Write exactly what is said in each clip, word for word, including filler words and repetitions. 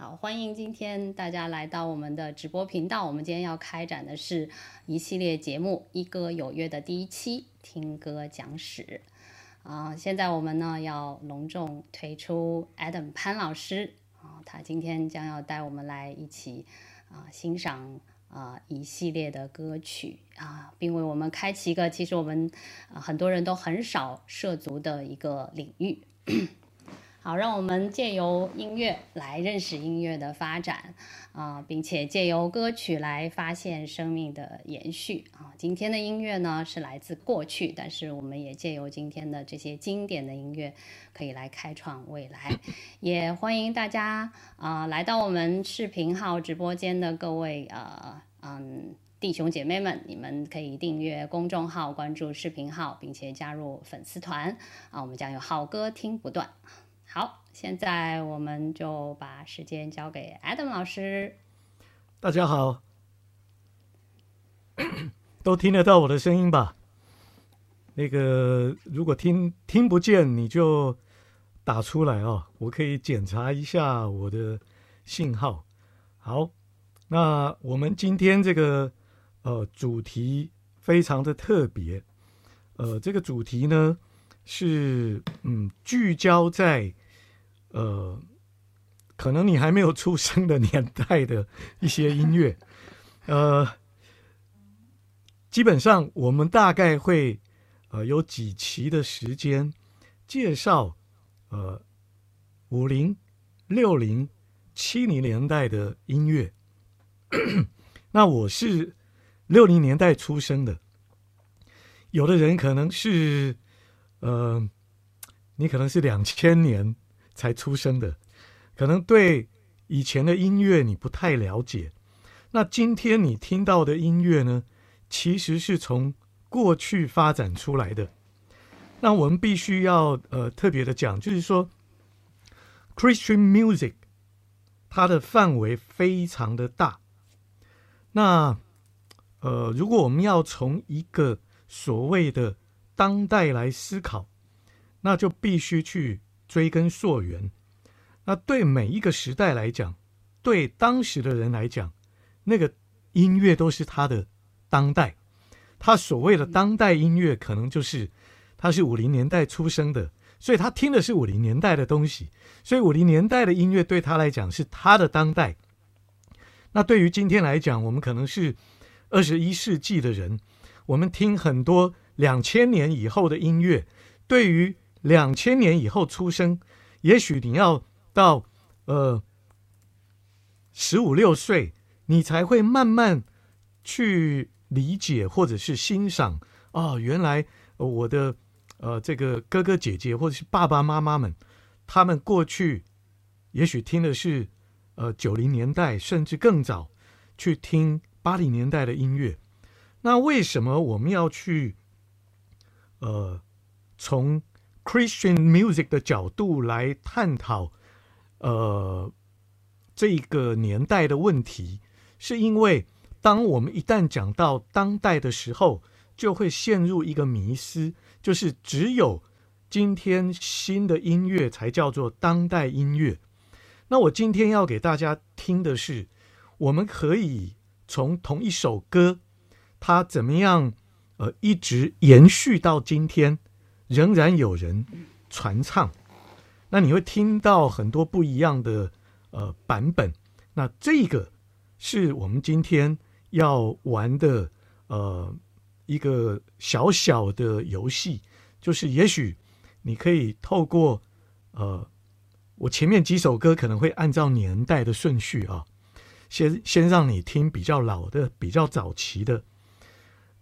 好，欢迎今天大家来到我们的直播频道。我们今天要开展的是一系列节目《一歌有约》的第一期“听歌讲史”。啊、呃，现在我们呢要隆重推出 Adam 潘老师啊、呃，他今天将要带我们来一起啊、呃、欣赏啊、呃、一系列的歌曲啊、呃，并为我们开启一个其实我们、呃、很多人都很少涉足的一个领域。好，让我们借由音乐来认识音乐的发展啊、呃，并且借由歌曲来发现生命的延续啊、呃。今天的音乐呢是来自过去，但是我们也借由今天的这些经典的音乐，可以来开创未来。也欢迎大家啊、呃、来到我们视频号直播间的各位呃嗯。弟兄姐妹们，你们可以订阅公众号，关注视频号，并且加入粉丝团啊！我们将有好歌听不断。好，现在我们就把时间交给 Adam 老师。大家好，都听得到我的声音吧？那个，如果听听不见，你就打出来哦，我可以检查一下我的信号。好，那我们今天这个。呃，主题非常的特别。呃，这个主题呢是嗯聚焦在呃可能你还没有出生的年代的一些音乐。呃，基本上我们大概会呃有几期的时间介绍呃五零、六零、七零年代的音乐。那我是。六零年代出生的，有的人可能是，呃，你可能是两千年才出生的，可能对以前的音乐你不太了解。那今天你听到的音乐呢，其实是从过去发展出来的。那我们必须要呃特别的讲，就是说 ，Christian Music 它的范围非常的大。那呃，如果我们要从一个所谓的当代来思考，那就必须去追根溯源。那对每一个时代来讲，对当时的人来讲，那个音乐都是他的当代。他所谓的当代音乐，可能就是他是五零年代出生的，所以他听的是五零年代的东西，所以五零年代的音乐对他来讲是他的当代。那对于今天来讲，我们可能是二十一世纪的人，我们听很多两千年以后的音乐。对于两千年以后出生，也许你要到呃十五六岁，你才会慢慢去理解或者是欣赏啊、哦，原来我的呃这个哥哥姐姐或者是爸爸妈妈们，他们过去也许听的是呃九零年代甚至更早去听。八零年代的音乐，那为什么我们要去呃从 Christian Music 的角度来探讨呃这个年代的问题？是因为当我们一旦讲到当代的时候，就会陷入一个迷思，就是只有今天新的音乐才叫做当代音乐。那我今天要给大家听的是，我们可以从同一首歌，它怎么样呃一直延续到今天，仍然有人传唱。那你会听到很多不一样的呃版本。那这个是我们今天要玩的呃一个小小的游戏，就是也许你可以透过呃我前面几首歌可能会按照年代的顺序啊。先先让你听比较老的、比较早期的，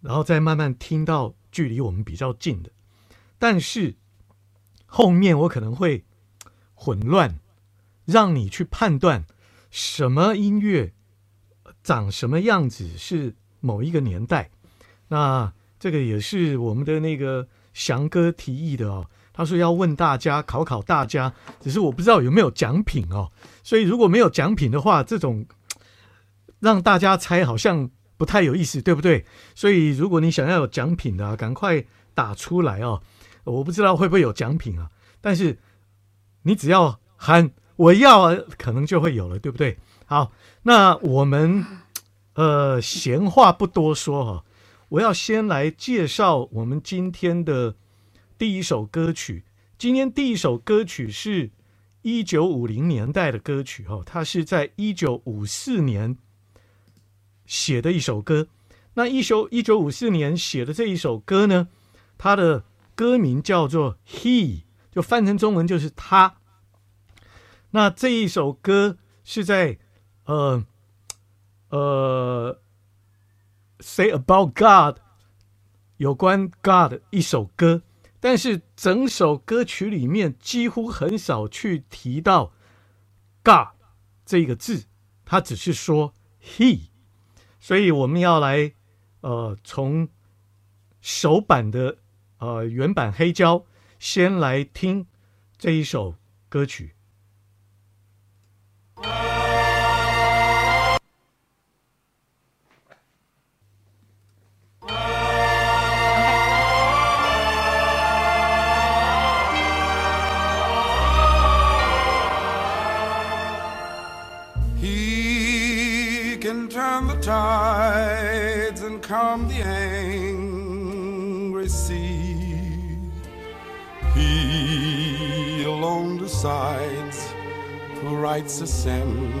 然后再慢慢听到距离我们比较近的。但是后面我可能会混乱，让你去判断什么音乐长什么样子是某一个年代。那这个也是我们的那个翔哥提议的哦。他说要问大家，考考大家，只是我不知道有没有奖品哦。所以如果没有奖品的话，这种让大家猜好像不太有意思，对不对？所以如果你想要有奖品的、啊、赶快打出来哦。我不知道会不会有奖品啊，但是你只要喊我要可能就会有了，对不对？好，那我们呃闲话不多说哈、哦，我要先来介绍我们今天的第一首歌曲。今天第一首歌曲是一九五零年代的歌曲哦，它是在一九五四年写的一首歌。那一九五四年写的这一首歌呢，它的歌名叫做 He， 就翻成中文就是他。那这一首歌是在呃呃 Say About God， 有关 God 的一首歌，但是整首歌曲里面几乎很少去提到 God 这个字，它只是说 He。 所以我们要来呃从首版的呃原版黑胶先来听这一首歌曲。He can turn the tides and calm the angry sea. He alone decides who writes a symphony.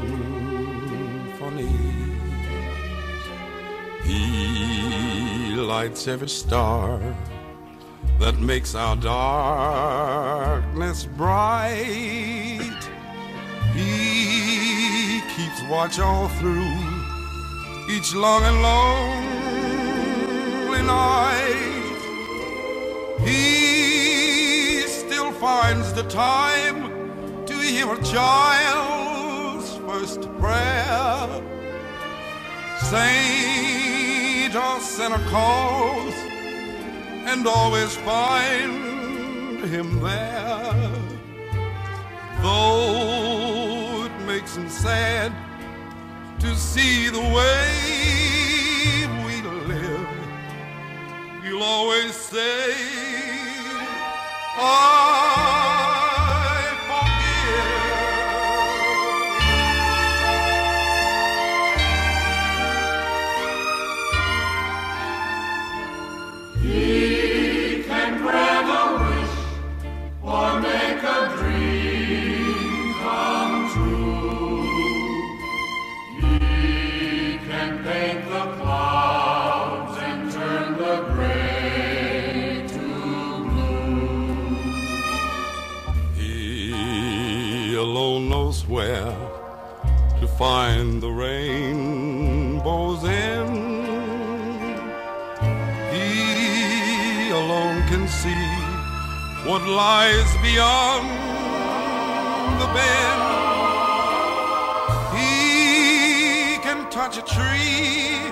He lights every star that makes our darkness bright. He keeps watch all through each long and lonely night. He still finds the time hear a child's first prayer. Saint or sinner calls and always find him there. Though it makes him sad to see the way we live, you'll always say, "Ah." He can grant a wish or make a dream come true. He can paint the clouds and turn the gray to blue. He alone knows where to find the rainbow's end. Can see what lies beyond the bend. He can touch a tree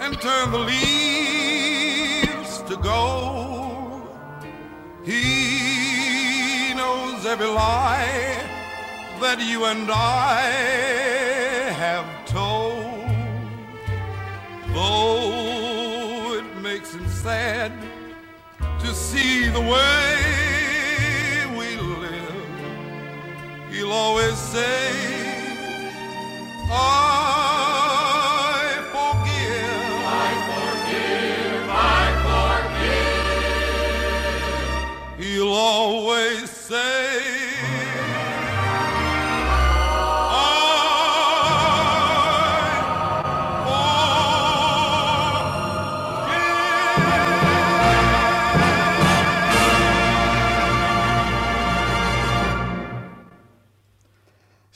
and turn the leaves to gold. He knows every lie that you and I have told. Though it makes him sad to see the way we live, he'll always say, I forgive, I forgive, I forgive. He'll always say,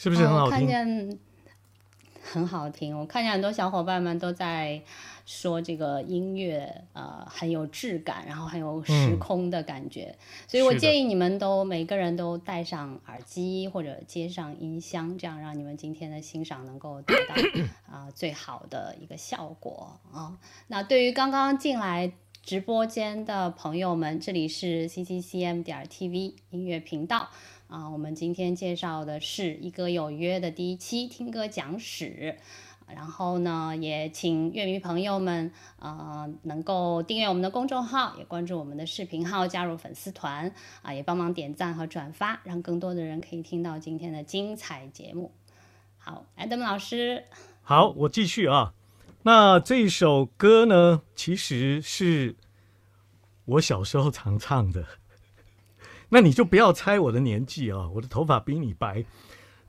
是不是很好听？哦，我看见很好听，我看见很多小伙伴们都在说这个音乐呃很有质感，然后很有时空的感觉，嗯，所以我建议你们都每个人都戴上耳机或者接上音箱，这样让你们今天的欣赏能够得到啊、呃、最好的一个效果啊、哦。那对于刚刚进来直播间的朋友们，这里是 C C C M 点 T V 音乐频道。啊，我们今天介绍的是一歌有约的第一期听歌讲史，然后呢也请乐迷朋友们呃能够订阅我们的公众号，也关注我们的视频号，加入粉丝团、呃、也帮忙点赞和转发，让更多的人可以听到今天的精彩节目。好， Adam 老师。好，我继续啊。那这首歌呢其实是我小时候常唱的，那你就不要猜我的年纪啊，我的头发比你白。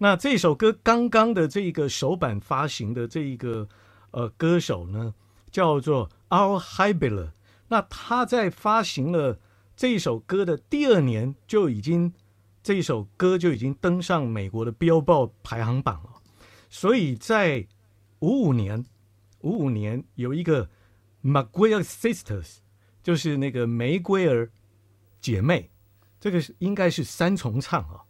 那这首歌刚刚的这个首版发行的这个呃歌手呢叫做 Al Hibbler， 那他在发行了这首歌的第二年就已经这首歌就已经登上美国的 Billboard 排行榜了。所以在五五年有一个 McGuire Sisters， 就是那个玫瑰儿姐妹，这个应该是三重唱啊，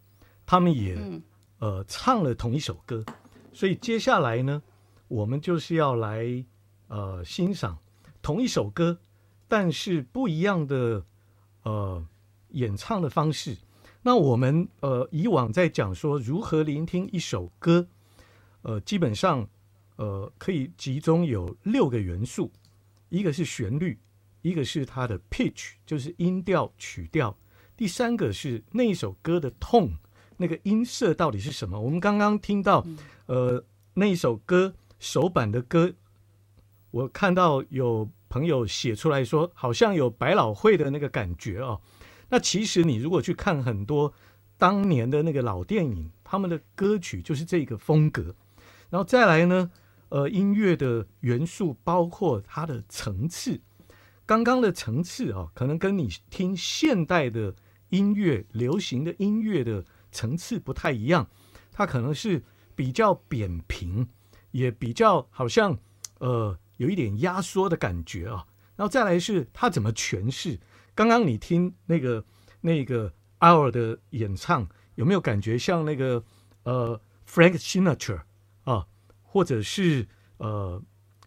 他们也、嗯呃、唱了同一首歌。所以接下来呢我们就是要来、呃、欣赏同一首歌但是不一样的、呃、演唱的方式。那我们、呃、以往在讲说如何聆听一首歌、呃、基本上呃，可以集中有六个元素，一个是旋律，一个是它的 pitch， 就是音调曲调，第三个是那一首歌的 tone， 那个音色到底是什么。我们刚刚听到呃，那一首歌首版的歌，我看到有朋友写出来说好像有百老汇的那个感觉哦。那其实你如果去看很多当年的那个老电影，他们的歌曲就是这个风格。然后再来呢呃，音乐的元素包括它的层次，刚刚的层次啊，可能跟你听现代的音乐流行的音乐的层次不太一样，它可能是比较扁平，也比较好像呃有一点压缩的感觉啊。然后再来是它怎么诠释，刚刚你听那个那个 Al 的演唱有没有感觉像那个呃 Frank Sinatra啊，或者是呃，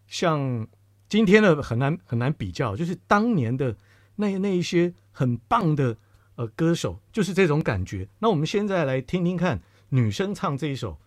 像今天的很难很难比较，就是当年的那那一些很棒的呃歌手，就是这种感觉。那我们现在来听听看女生唱这一首，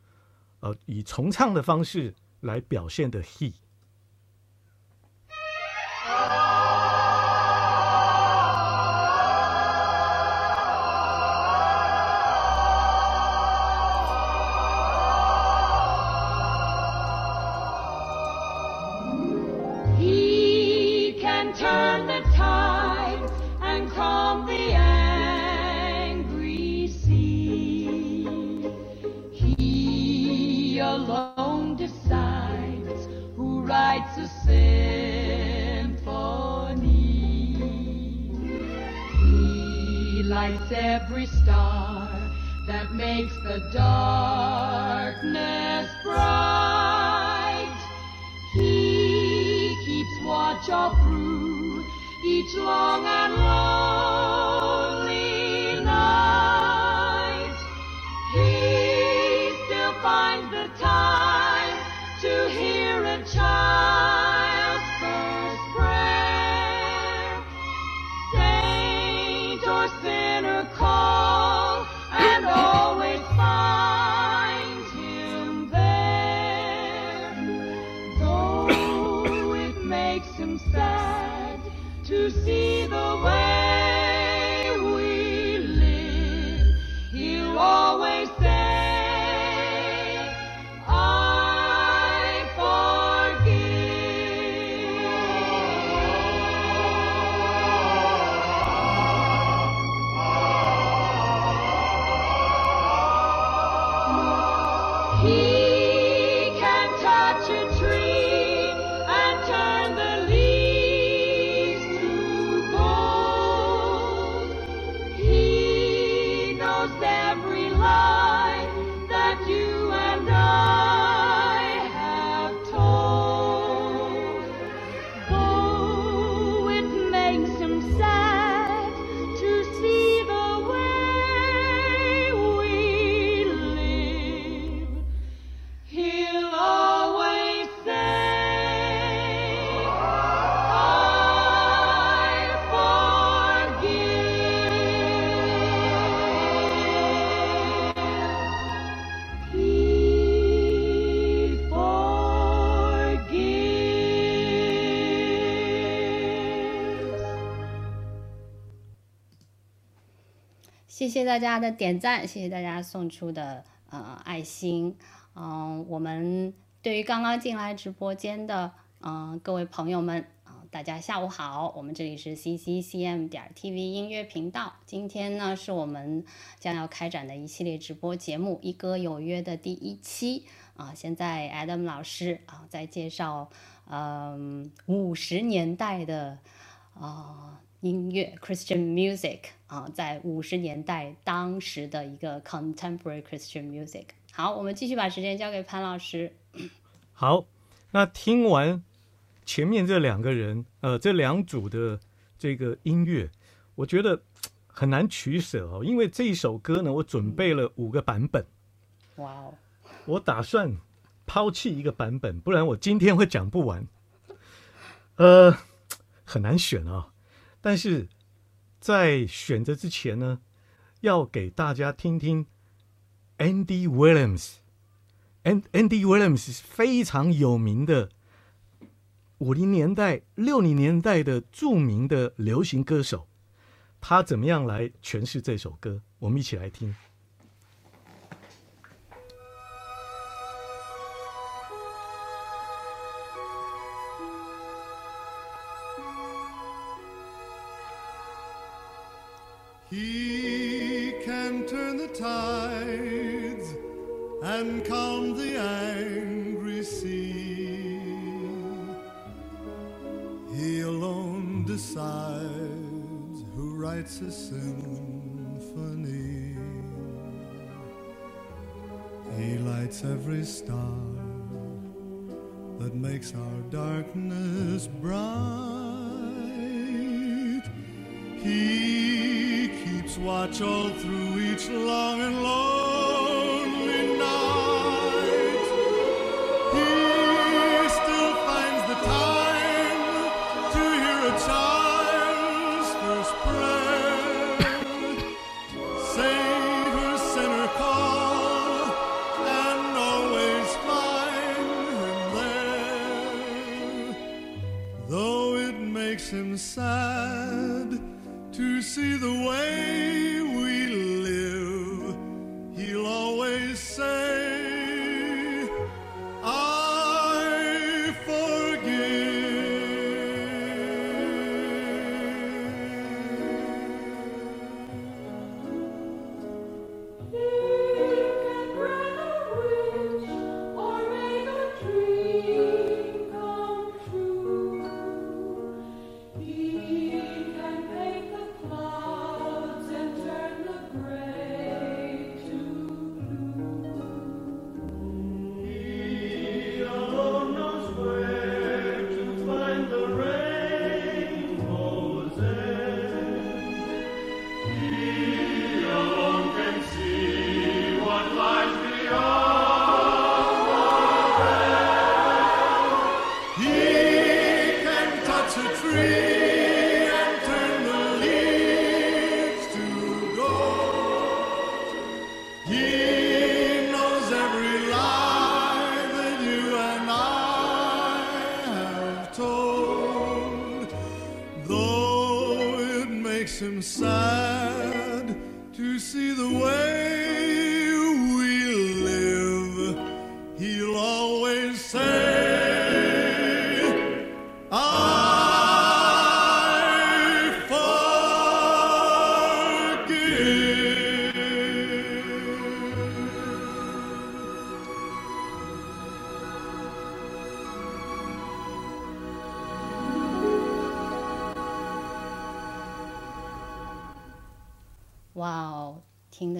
呃，以重唱的方式来表现的 He。Every star that makes the darkness bright. He keeps watch all through each long and lonely night. He still finds the time to hear a child's first prayer. Saint or sinner, call and always find him there. Though it makes him sad to see the way we live, he'll always say, I forgive. Tree and turn the leaves to gold. 谢谢大家的点赞，谢谢大家送出的呃爱心。嗯、呃，我们对于刚刚进来直播间的嗯、呃、各位朋友们啊、呃，大家下午好。我们这里是 C C C M 点 T V 音乐频道，今天呢是我们将要开展的一系列直播节目《一歌有约》的第一期啊、呃。现在 Adam 老师啊、呃、在介绍嗯五十年代的啊。呃音乐 Christian Music 啊，在五十年代当时的一个 Contemporary Christian Music。 好，我们继续把时间交给潘老师。好，那听完前面这两个人呃，这两组的这个音乐，我觉得很难取舍哦，因为这一首歌呢我准备了五个版本。哇哦！我打算抛弃一个版本，不然我今天会讲不完。呃，很难选啊、哦，但是在选择之前呢，要给大家听听 Andy Williams。 Andy Williams 是非常有名的五零年代六零年代的著名的流行歌手，他怎么样来诠释这首歌，我们一起来听。He can turn the tides and calm the angry sea. He alone decides who writes a symphony. He lights every star that makes our darkness bright. He watch all through each long and lonely night. He still finds the time to hear a child's first prayer, Savior, sinner call, and always find him there. Though it makes him sad to see the way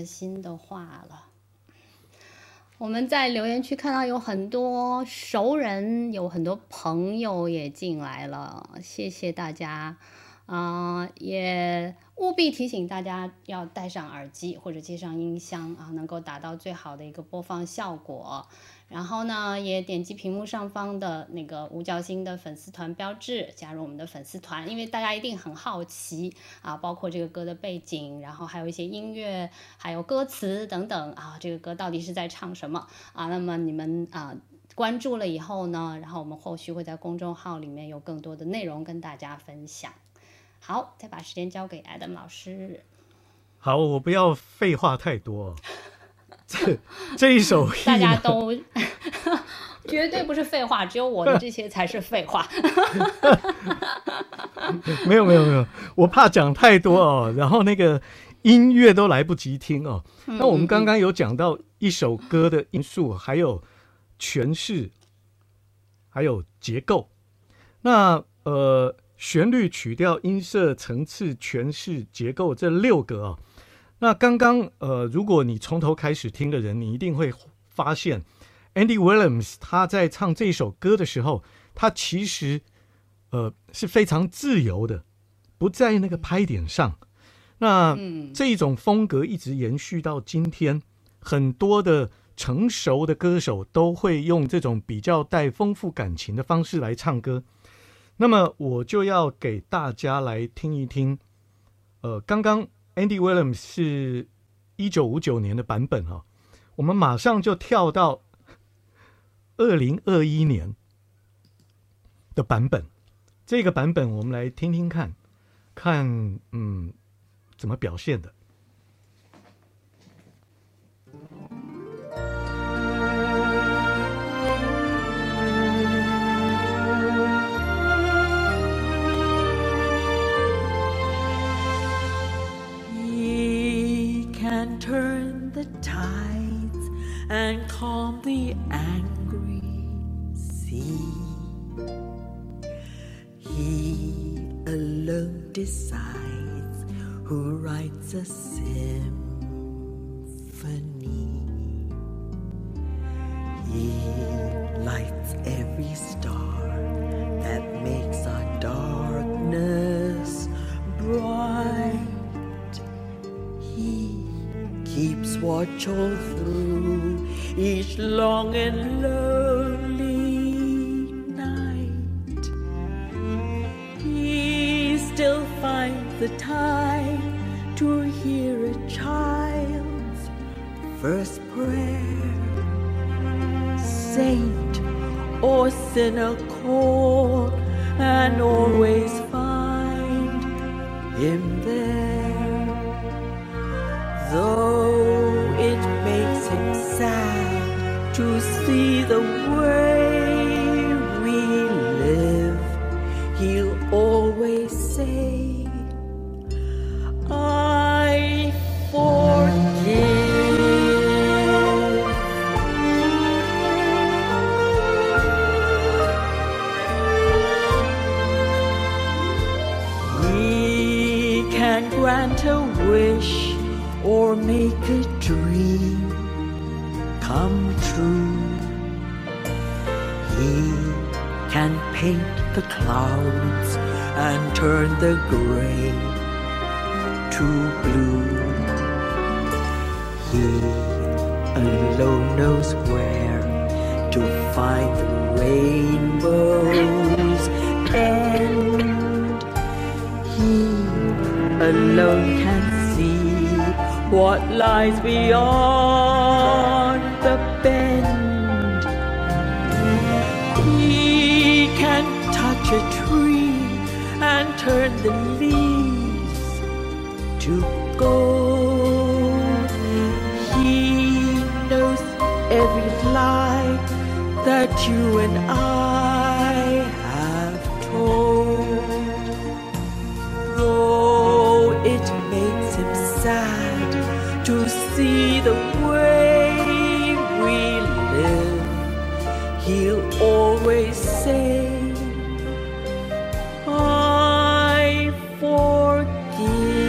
新的话了。我们在留言区看到有很多熟人，有很多朋友也进来了，谢谢大家啊、呃！也务必提醒大家要戴上耳机或者接上音箱啊，能够达到最好的一个播放效果。然后呢，也点击屏幕上方的那个五角星的粉丝团标志，加入我们的粉丝团。因为大家一定很好奇啊，包括这个歌的背景，然后还有一些音乐，还有歌词等等啊，这个歌到底是在唱什么啊？那么你们啊关注了以后呢，然后我们后续会在公众号里面有更多的内容跟大家分享。好，再把时间交给 Adam 老师。好，我不要废话太多。这这一首大家都绝对不是废话，只有我的这些才是废话。没有没有没有，我怕讲太多哦，然后那个音乐都来不及听哦。那我们刚刚有讲到一首歌的因素，还有诠释，还有结构。那呃，旋律、曲调、音色、层次、诠释、结构这六个哦。那刚刚呃，如果你从头开始听的人，你一定会发现 Andy Williams 他在唱这首歌的时候，他其实呃是非常自由的，不在那个拍点上。那这一种风格一直延续到今天，很多的成熟的歌手都会用这种比较带丰富感情的方式来唱歌。那么我就要给大家来听一听呃，刚刚Andy Williams 是一九五九年的版本、哦、我们马上就跳到二零二一年的版本，这个版本我们来听听看看嗯怎么表现的。And turn the tides and calm the angry sea. He alone decides who writes a symphony. He lights every star that makes our darkness bright. He keeps watch all through each long and lonely night. He still finds the time to hear a child's first prayer. Saint or sinner call and always find him there. Though it makes him sad to see the way we live, he'll always say, I forgive. He can grant a wish or make a dream come true. He can paint the clouds and turn the gray to blue. He alone knows where to find the rainbow's end. He alone can what lies beyond the bend. He can touch a tree and turn the leaves to gold. He knows every lie that you and I have told. Though it makes him sad to see the way we live, he'll always say, I forgive,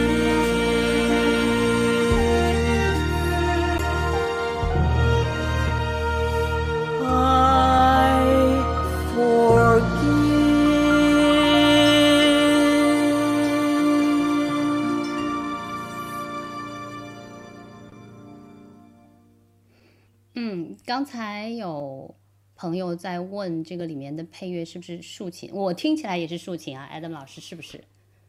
I forgive.嗯，刚才有朋友在问这个里面的配乐是不是竖琴，我听起来也是竖琴啊 Adam 老师是不是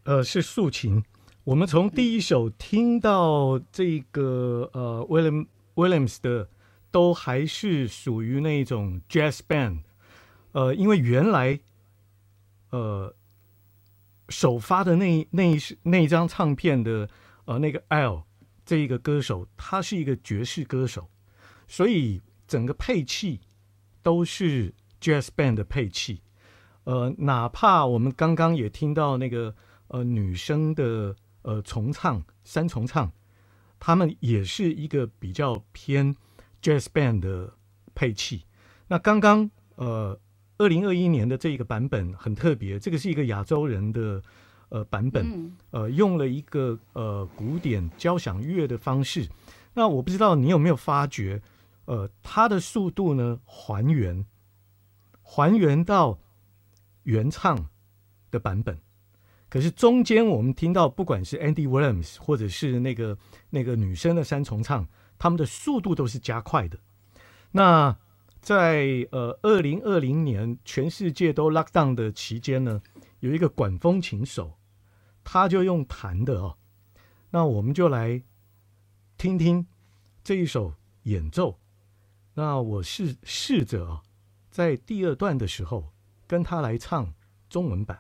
呃，是竖琴。我们从第一首听到这个、嗯呃、William, Williams 的都还是属于那种 jazz band、呃、因为原来呃首发的那 那, 那一张唱片的、呃、那个 Al 这一个歌手他是一个爵士歌手，所以整个配器都是 Jazz Band 的配器。呃，哪怕我们刚刚也听到那个呃女生的呃重唱三重唱，他们也是一个比较偏 Jazz Band 的配器。那刚刚呃二零二一年的这个版本很特别，这个是一个亚洲人的呃版本、嗯、呃用了一个呃古典交响乐的方式。那我不知道你有没有发觉呃它的速度呢还原还原到原唱的版本，可是中间我们听到不管是 Andy Williams 或者是那个那个女生的三重唱，他们的速度都是加快的。那在呃二零二零年全世界都 lockdown 的期间呢，有一个管风琴手他就用弹的哦，那我们就来听听这一首演奏。那我试试着、哦、在第二段的时候跟他来唱中文版。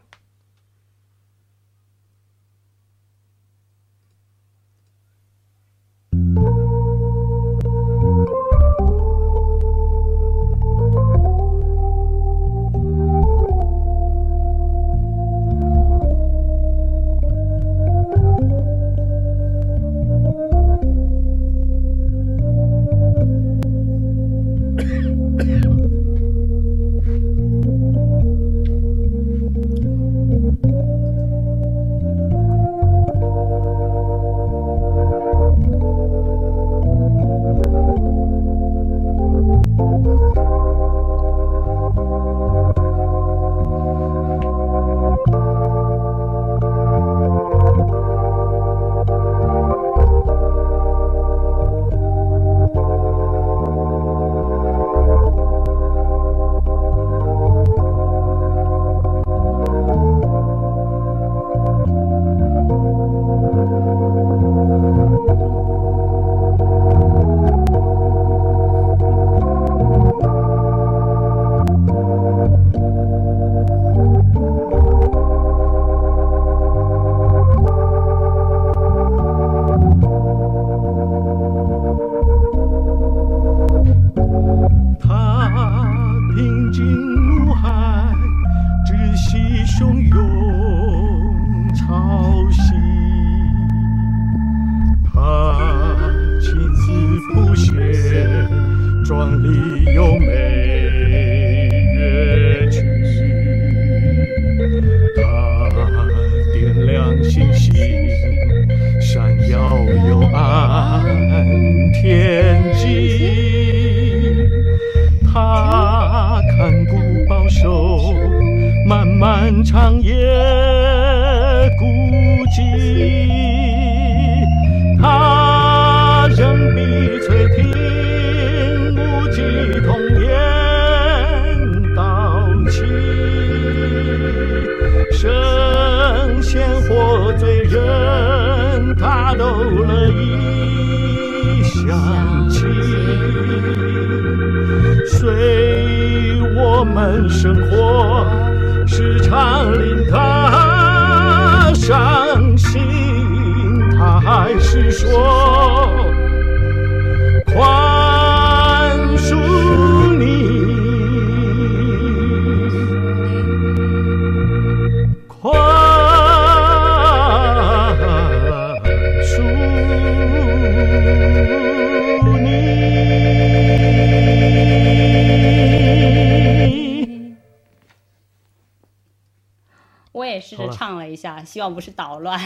希望不是捣乱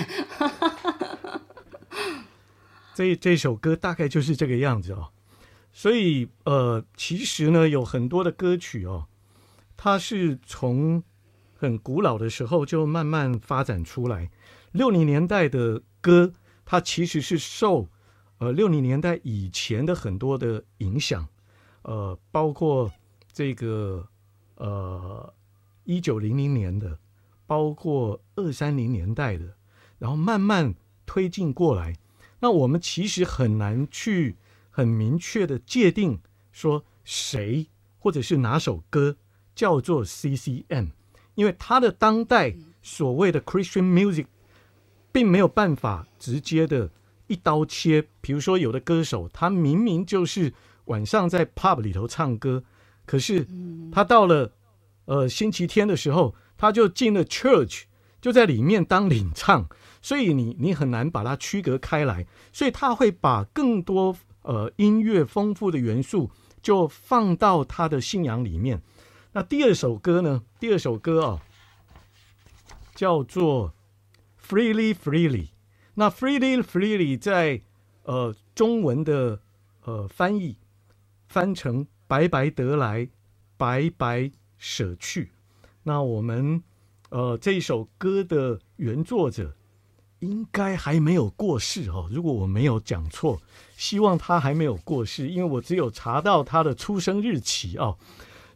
这, 这首歌大概就是这个样子哦。所以呃，其实呢有很多的歌曲哦，它是从很古老的时候就慢慢发展出来。六零年代的歌它其实是受呃六零年代以前的很多的影响，呃，包括这个呃一九零零年的，包括二三零年代的，然后慢慢推进过来。那我们其实很难去很明确的界定说谁或者是哪首歌叫做 C C M， 因为它的当代所谓的 Christian Music 并没有办法直接的一刀切，比如说有的歌手他明明就是晚上在 pub 里头唱歌，可是他到了呃星期天的时候他就进了 church， 就在里面当领唱，所以你你很难把它区隔开来，所以他会把更多呃音乐丰富的元素就放到他的信仰里面。那第二首歌呢，第二首歌啊叫做 Freely Freely。 那 Freely Freely 在呃中文的呃翻译翻成白白得来白白舍去。那我们呃这首歌的原作者应该还没有过世哦，如果我没有讲错，希望他还没有过世，因为我只有查到他的出生日期哦。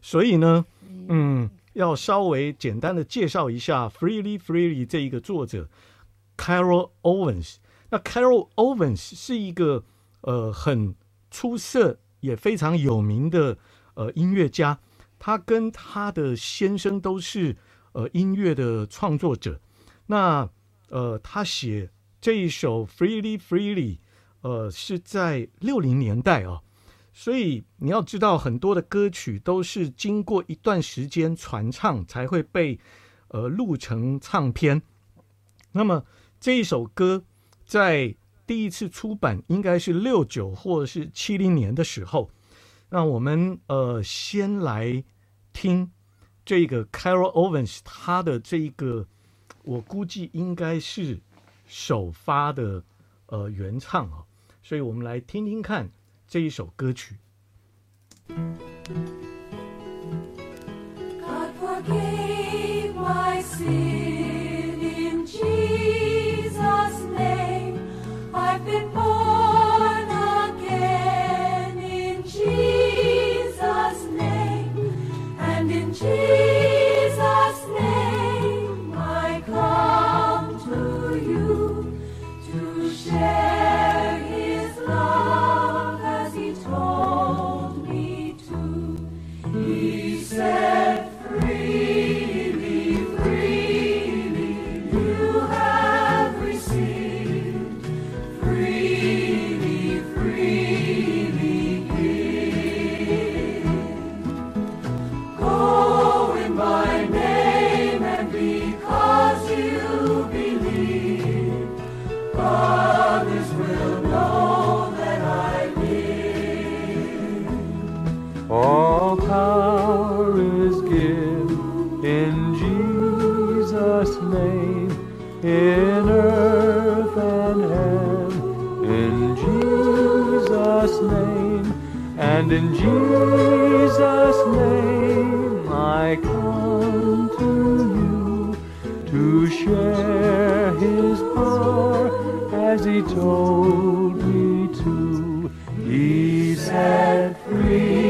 所以呢，嗯，要稍微简单的介绍一下 Freely Freely 这一个作者 Carol Owens。 那 Carol Owens 是一个呃很出色也非常有名的呃音乐家，他跟他的先生都是呃音乐的创作者。那呃他写这一首 Freely Freely 呃是在六零年代啊、哦，所以你要知道很多的歌曲都是经过一段时间传唱才会被呃录成唱片。那么这一首歌在第一次出版应该是六九或是七零年的时候。那我们呃先来听这个 Carol Owens 他的这一个我估计应该是首发的呃原唱啊、哦，所以我们来听听看这一首歌曲。 God forgave my sin in Jesus' name. I've been born again in Jesus' name. And in Jesus' name I come to you to share his love. Told me to, he said freely, freely you have received, freely, freely give. Go in my name and because you believe, others will know. All power is given in Jesus' name, in earth and heaven, in Jesus' name, and in Jesus' name I come to you to share his power as he told me to. He said free.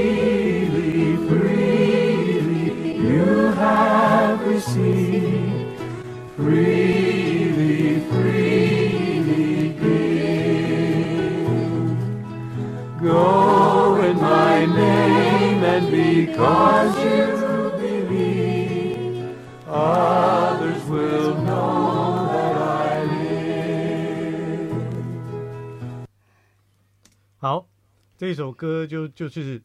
Have received freely, freely give. Go in my name, and because you believe, others will know that I live. 好，这首歌就就是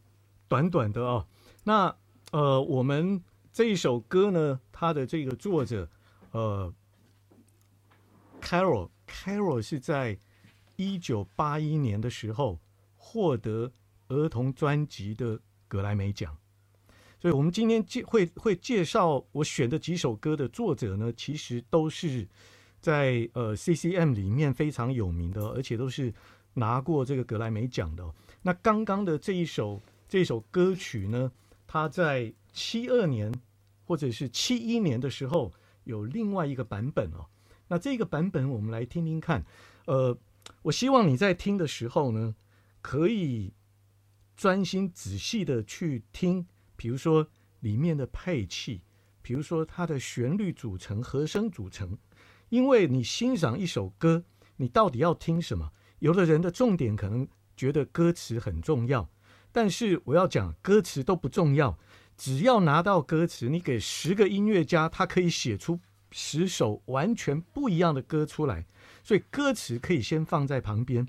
短短的哦。那呃，我们。这一首歌呢，它的这个作者，呃 ，Carol Carol 是在一九八一年的时候获得儿童专辑的格莱美奖。所以，我们今天介会会介绍我选的几首歌的作者呢，其实都是在呃 C C M 里面非常有名的，而且都是拿过这个格莱美奖的、哦。那刚刚的这一首这首歌曲呢，它在七二年或者是七一年的时候有另外一个版本哦。那这个版本我们来听听看。呃，我希望你在听的时候呢，可以专心仔细的去听，比如说里面的配器，比如说它的旋律组成、和声组成。因为你欣赏一首歌，你到底要听什么？有的人的重点可能觉得歌词很重要，但是我要讲歌词都不重要。只要拿到歌词，你给十个音乐家，他可以写出十首完全不一样的歌出来，所以歌词可以先放在旁边，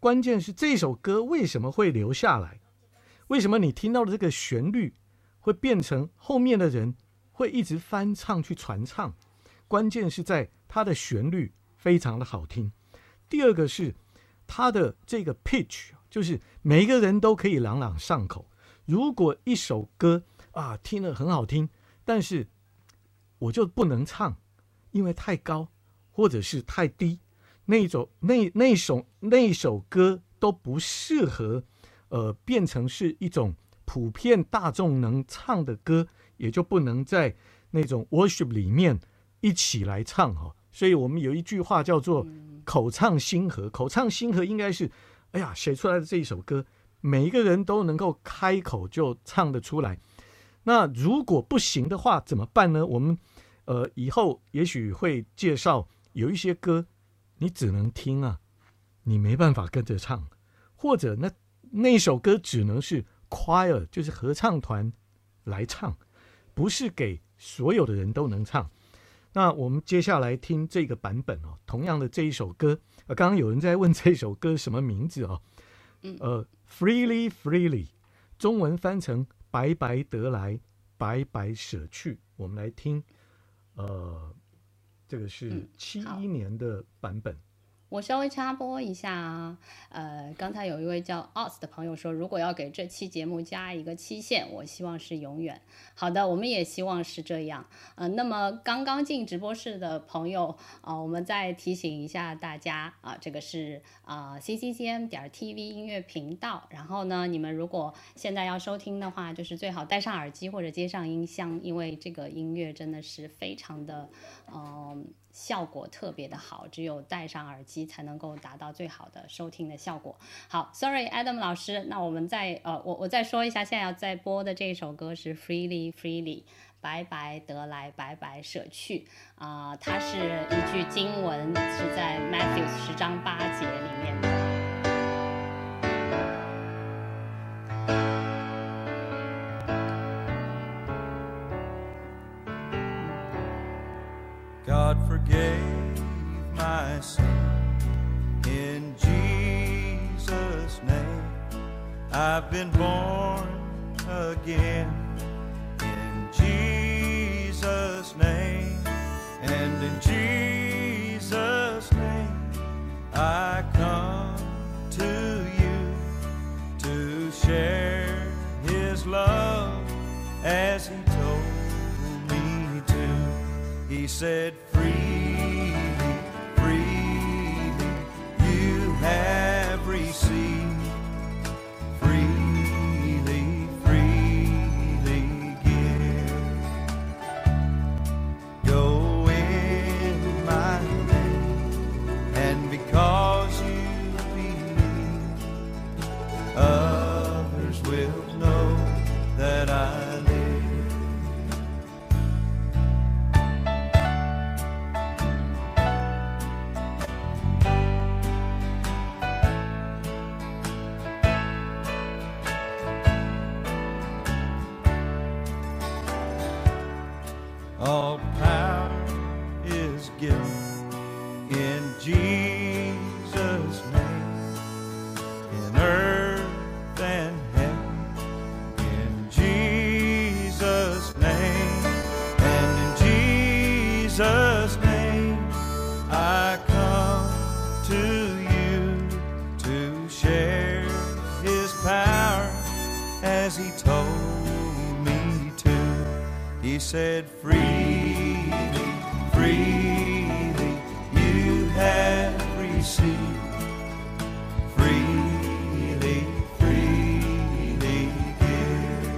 关键是这首歌为什么会留下来，为什么你听到的这个旋律会变成后面的人会一直翻唱去传唱，关键是在它的旋律非常的好听。第二个是它的这个 pitch， 就是每一个人都可以朗朗上口。如果一首歌啊听了很好听，但是我就不能唱，因为太高或者是太低，那种 那, 那, 首那首歌都不适合呃，变成是一种普遍大众能唱的歌，也就不能在那种 worship 里面一起来唱、哦、所以我们有一句话叫做口唱心和，口唱心和应该是哎呀，写出来的这一首歌每一个人都能够开口就唱得出来。那如果不行的话怎么办呢？我们呃以后也许会介绍有一些歌你只能听啊，你没办法跟着唱，或者那那首歌只能是 choir， 就是合唱团来唱，不是给所有的人都能唱。那我们接下来听这个版本哦，同样的这一首歌，呃、刚刚有人在问这首歌什么名字哦，呃 ，Freely Freely， 中文翻成白白得来，白白舍去。我们来听，呃，这个是七一年的版本。嗯，我稍微插播一下啊，呃，刚才有一位叫 Oz 的朋友说，如果要给这期节目加一个期限，我希望是永远。好的，我们也希望是这样。呃，那么刚刚进直播室的朋友啊、呃，我们再提醒一下大家啊、呃，这个是啊、呃、C C C M 点 T V 音乐频道。然后呢，你们如果现在要收听的话，就是最好戴上耳机或者接上音箱，因为这个音乐真的是非常的，嗯、呃。效果特别的好，只有戴上耳机才能够达到最好的收听的效果。好 sorry Adam 老师，那我们再呃我我再说一下，现在要再播的这首歌是 Freely Freely， 白白得来白白舍去啊、呃、它是一句经文，是在 Matthew 十章八节里面的。God forgave my sin in Jesus' name. I've been born again in Jesus' name, and in Jesus' name I come to you to share His love as He told me to. He said.Freely, freely, you have received. Freely, freely give. Go in my name, and because you believe, others will know that I said freely, freely, you have received. Freely, freely give.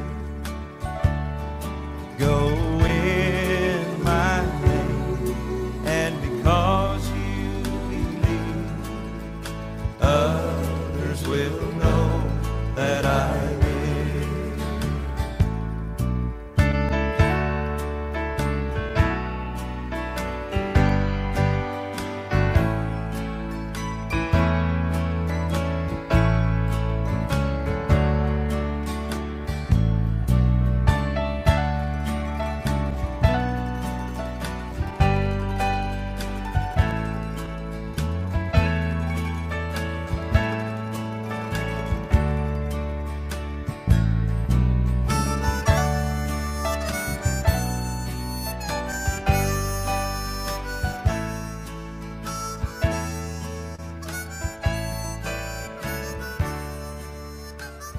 Go in my name, and because you believe, others will know that I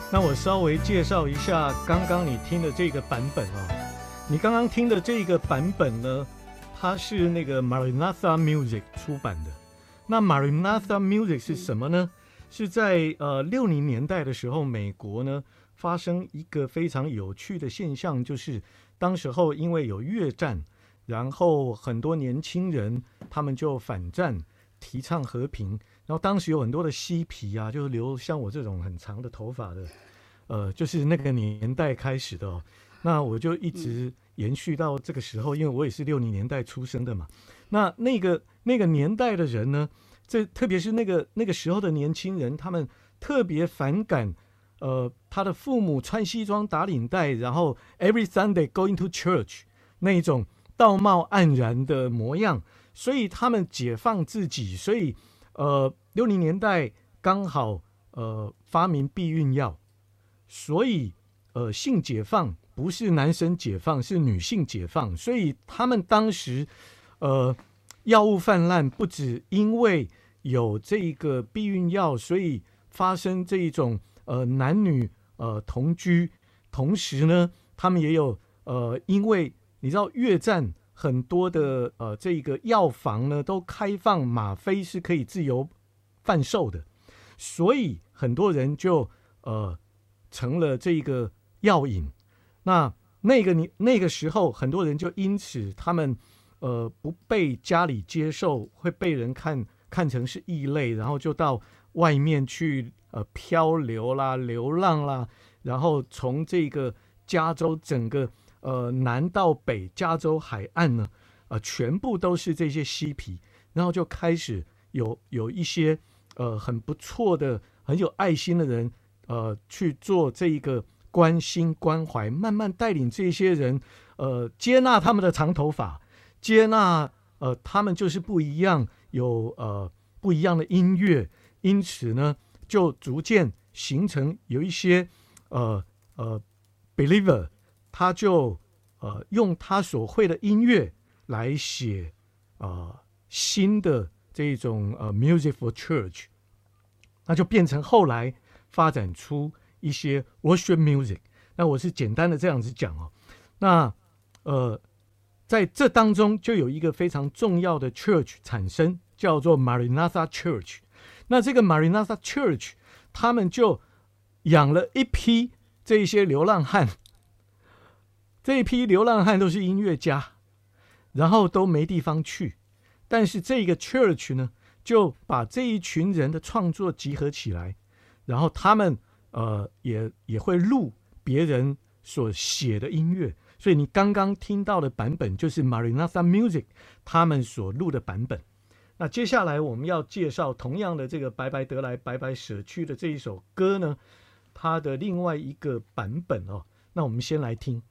那我稍微介绍一下刚刚你听的这个版本哦。你刚刚听的这个版本呢，它是那个 Maranatha! Music 出版的。那 Maranatha! Music 是什么呢？是在呃六零年代的时候，美国呢发生一个非常有趣的现象，就是当时候因为有越战，然后很多年轻人他们就反战，提倡和平。然后当时有很多的嬉皮啊，就是留像我这种很长的头发的，呃，就是那个年代开始的哦。那我就一直延续到这个时候，因为我也是六零年代出生的嘛。那那个那个年代的人呢，这特别是那个那个时候的年轻人，他们特别反感，呃，他的父母穿西装打领带，然后 every Sunday going to church 那一种道貌岸然的模样，所以他们解放自己，所以。呃，六零年代刚好呃发明避孕药，所以呃性解放不是男生解放，是女性解放。所以他们当时呃药物泛滥，不止因为有这个避孕药，所以发生这一种呃男女呃同居，同时呢，他们也有呃因为你知道越战。很多的呃，这个药房呢都开放吗啡是可以自由贩售的，所以很多人就呃成了这个药瘾。那那个那个时候，很多人就因此他们呃不被家里接受，会被人看看成是异类，然后就到外面去呃漂流啦、流浪啦，然后从这个加州整个。呃，南到北，加州海岸呢，呃，全部都是这些嬉皮，然后就开始有有一些呃很不错的、很有爱心的人，呃，去做这一个关心关怀，慢慢带领这些人，呃，接纳他们的长头发，接纳呃他们就是不一样，有呃不一样的音乐，因此呢，就逐渐形成有一些呃呃 believer。他就呃用他所会的音乐来写呃新的这种呃 music for church， 那就变成后来发展出一些 worship music。那我是简单的这样子讲哦。那呃在这当中就有一个非常重要的 church 产生，叫做 Maranatha Church。那这个 Maranatha Church 他们就养了一批这些流浪汉。这一批流浪汉都是音乐家，然后都没地方去，但是这个 church 呢，就把这一群人的创作集合起来，然后他们呃也也会录别人所写的音乐，所以你刚刚听到的版本就是 Maranatha Music 他们所录的版本。那接下来我们要介绍同样的这个白白得来白白舍去的这一首歌呢，它的另外一个版本哦，那我们先来听。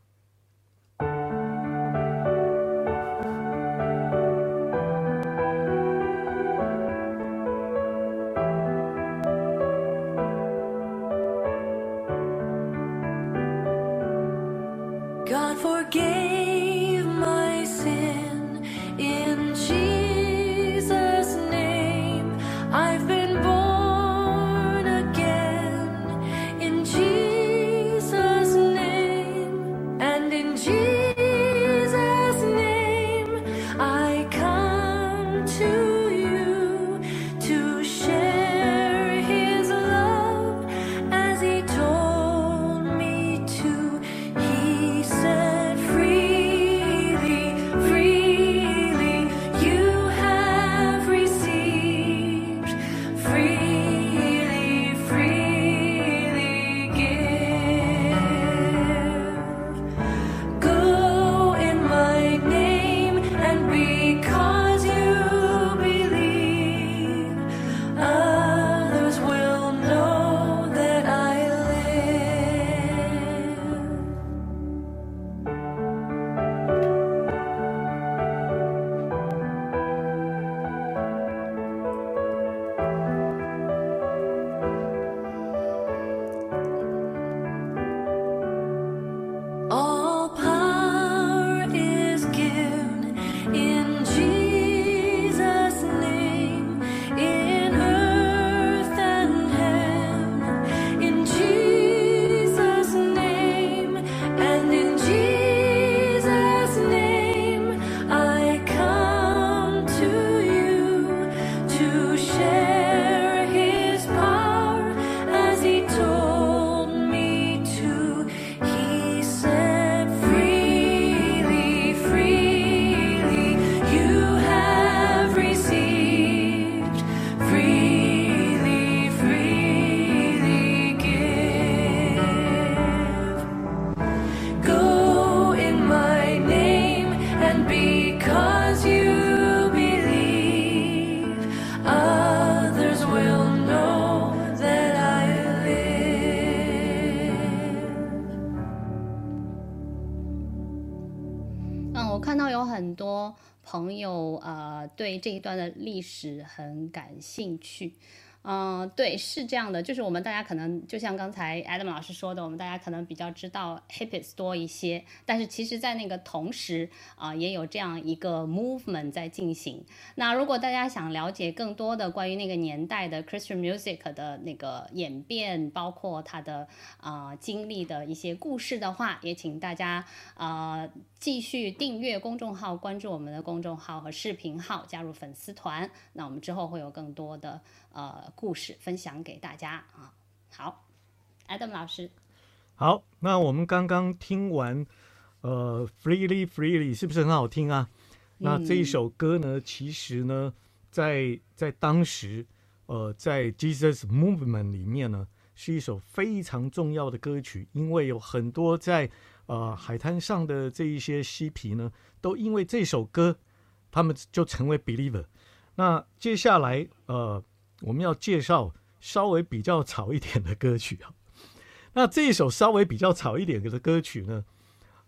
He said, "Free." 嗯，我看到有很多朋友呃对这一段的历史很感兴趣。嗯、呃，对，是这样的，就是我们大家可能就像刚才 Adam 老师说的，我们大家可能比较知道 hippies 多一些，但是其实在那个同时啊、呃，也有这样一个 movement 在进行。那如果大家想了解更多的关于那个年代的 Christian music 的那个演变，包括它的啊、呃、经历的一些故事的话，也请大家啊、呃、继续订阅公众号，关注我们的公众号和视频号，加入粉丝团。那我们之后会有更多的呃。故事分享给大家啊。好 Adam 老师，好，那我们刚刚听完呃 Freely Freely 是不是很好听啊？那这一首歌呢、嗯、其实呢在在当时呃在 Jesus Movement 里面呢是一首非常重要的歌曲，因为有很多在呃海滩上的这一些嬉皮呢都因为这首歌他们就成为 believer。 那接下来呃我们要介绍稍微比较早一点的歌曲啊。那这一首稍微比较早一点的歌曲呢，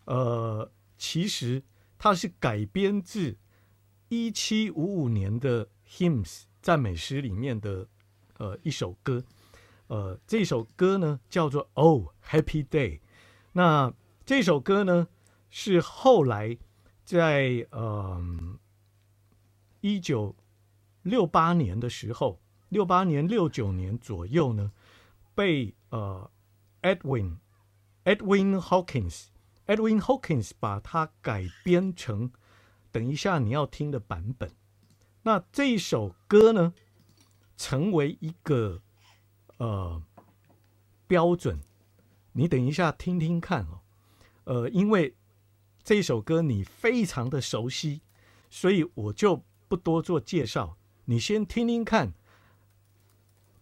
呃，其实它是改编自一七五五年的 Hymns 赞美诗里面的呃一首歌。呃，这首歌呢叫做 Oh Happy Day。那这首歌呢是后来在呃一九六八年的时候，六八年、六九年左右呢，被呃 Edwin Edwin Hawkins Edwin Hawkins 把它改编成等一下你要听的版本。那这一首歌呢，成为一个呃标准，你等一下听听看哦。呃，因为这首歌你非常的熟悉，所以我就不多做介绍。你先听听看，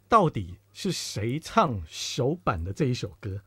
到底是谁唱首版的这一首歌？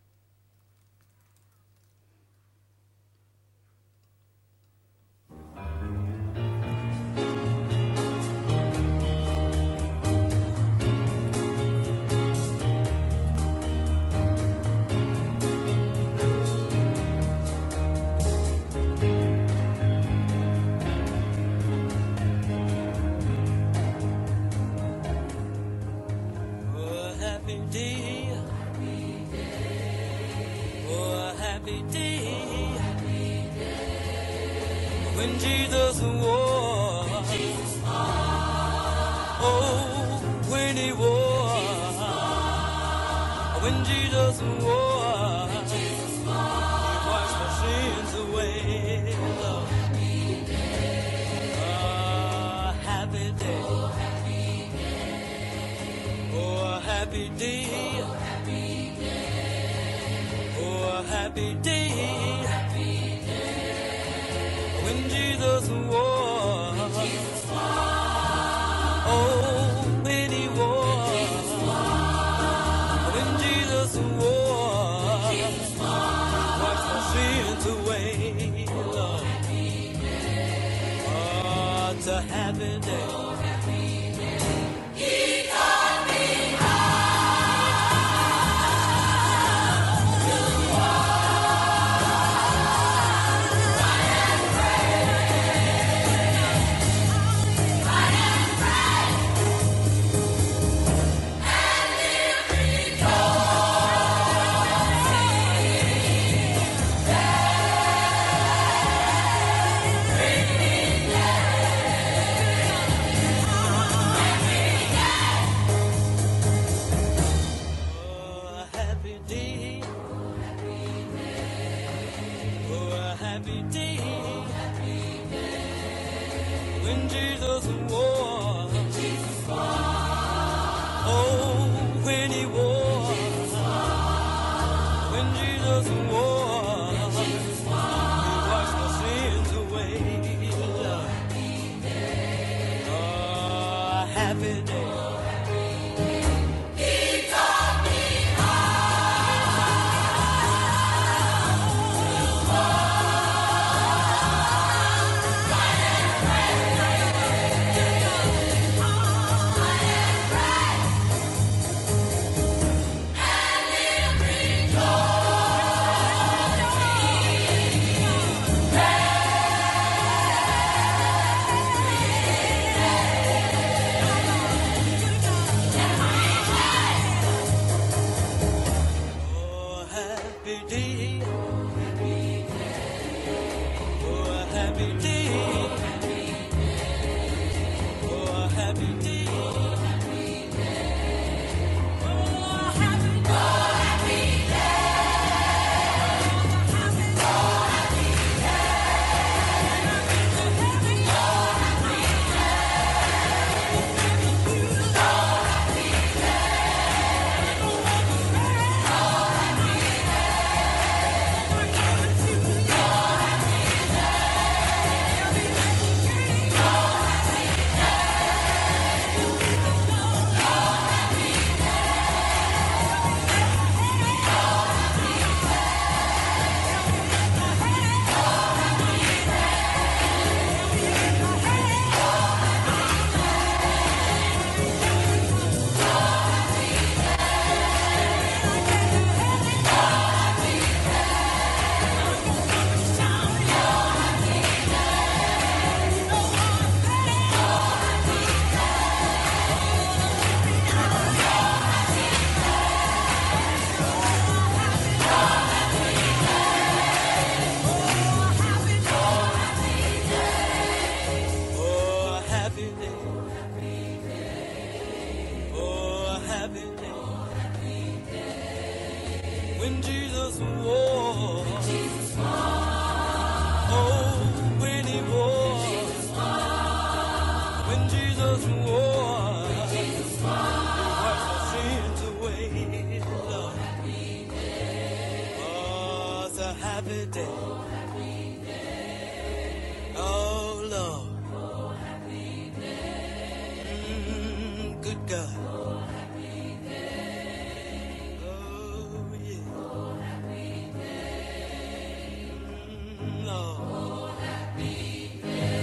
happy day. Oh, happy day. Oh, happy day. Oh, happy day. Oh, happy day. Oh, happy day. Oh, happy day. Oh, happy day. Oh, happy day. Oh, happy day. Oh, happy day. Oh, happy day. Oh, happy day. Oh, happy day. When Jesus walked. When Jesus walked. Oh, when he walked. When Jesus walked. When Jesus walked. When Jesus walked. Washed our sins away. Oh, happy day. Oh, it's a happy day. Oh, happy day. Oh, Lord. Oh, happy day. Mm, good God. Oh, happy day. Oh, yeah. Oh, happy day. Mm, Lord. Oh, happy day.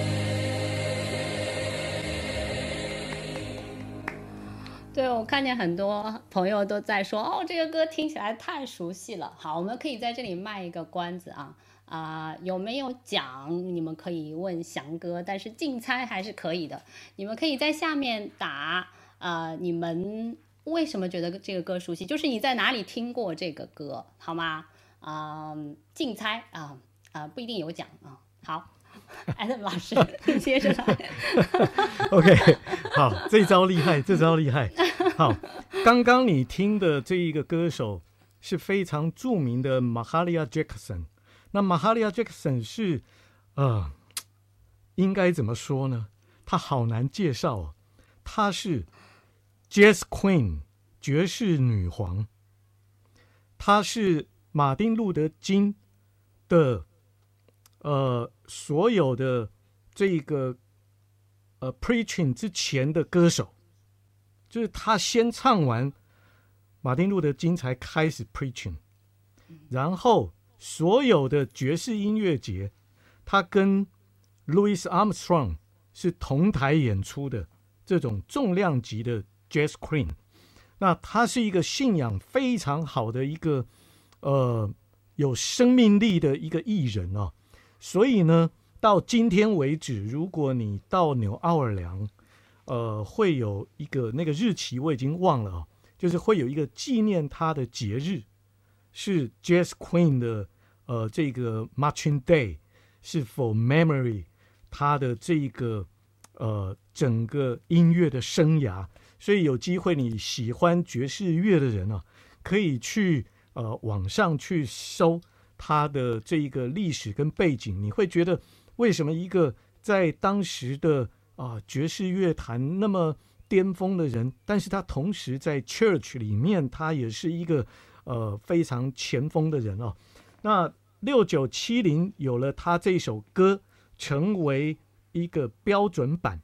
对，我看见很多朋友都在说，哦，这个歌听起来太熟悉了。好，我们可以在这里卖一个关子啊啊、有没有奖？你们可以问翔哥，但是竞猜还是可以的。你们可以在下面打啊、你们为什么觉得这个歌熟悉？就是你在哪里听过这个歌，好吗？啊、竞猜啊啊、不一定有奖啊。好，Adam 老师，你接着来。OK， 好，这招厉害，这招厉害。好，刚刚你听的这一个歌手是非常著名的 Mahalia Jackson。那 Mahalia Jackson 是，呃，应该怎么说呢？她好难介绍、哦，她是 Jazz Queen 爵士女皇，她是马丁路德金的，呃，所有的这个呃 preaching 之前的歌手，就是她先唱完马丁路德金才开始 preaching， 然后。所有的爵士音乐节，他跟 Louis Armstrong 是同台演出的这种重量级的 Jazz Queen。那他是一个信仰非常好的一个呃有生命力的一个艺人哦。所以呢，到今天为止，如果你到纽奥尔良，呃，会有一个那个日期我已经忘了哦，就是会有一个纪念他的节日。是 Jazz Queen 的呃这个 Marching Day 是 for memory 他的这个呃整个音乐的生涯，所以有机会你喜欢爵士乐的人啊，可以去呃网上去搜他的这一个历史跟背景，你会觉得为什么一个在当时的啊、呃、爵士乐坛那么巅峰的人，但是他同时在 Church 里面他也是一个。呃，非常前锋的人哦。那六九七零有了他这首歌成为一个标准版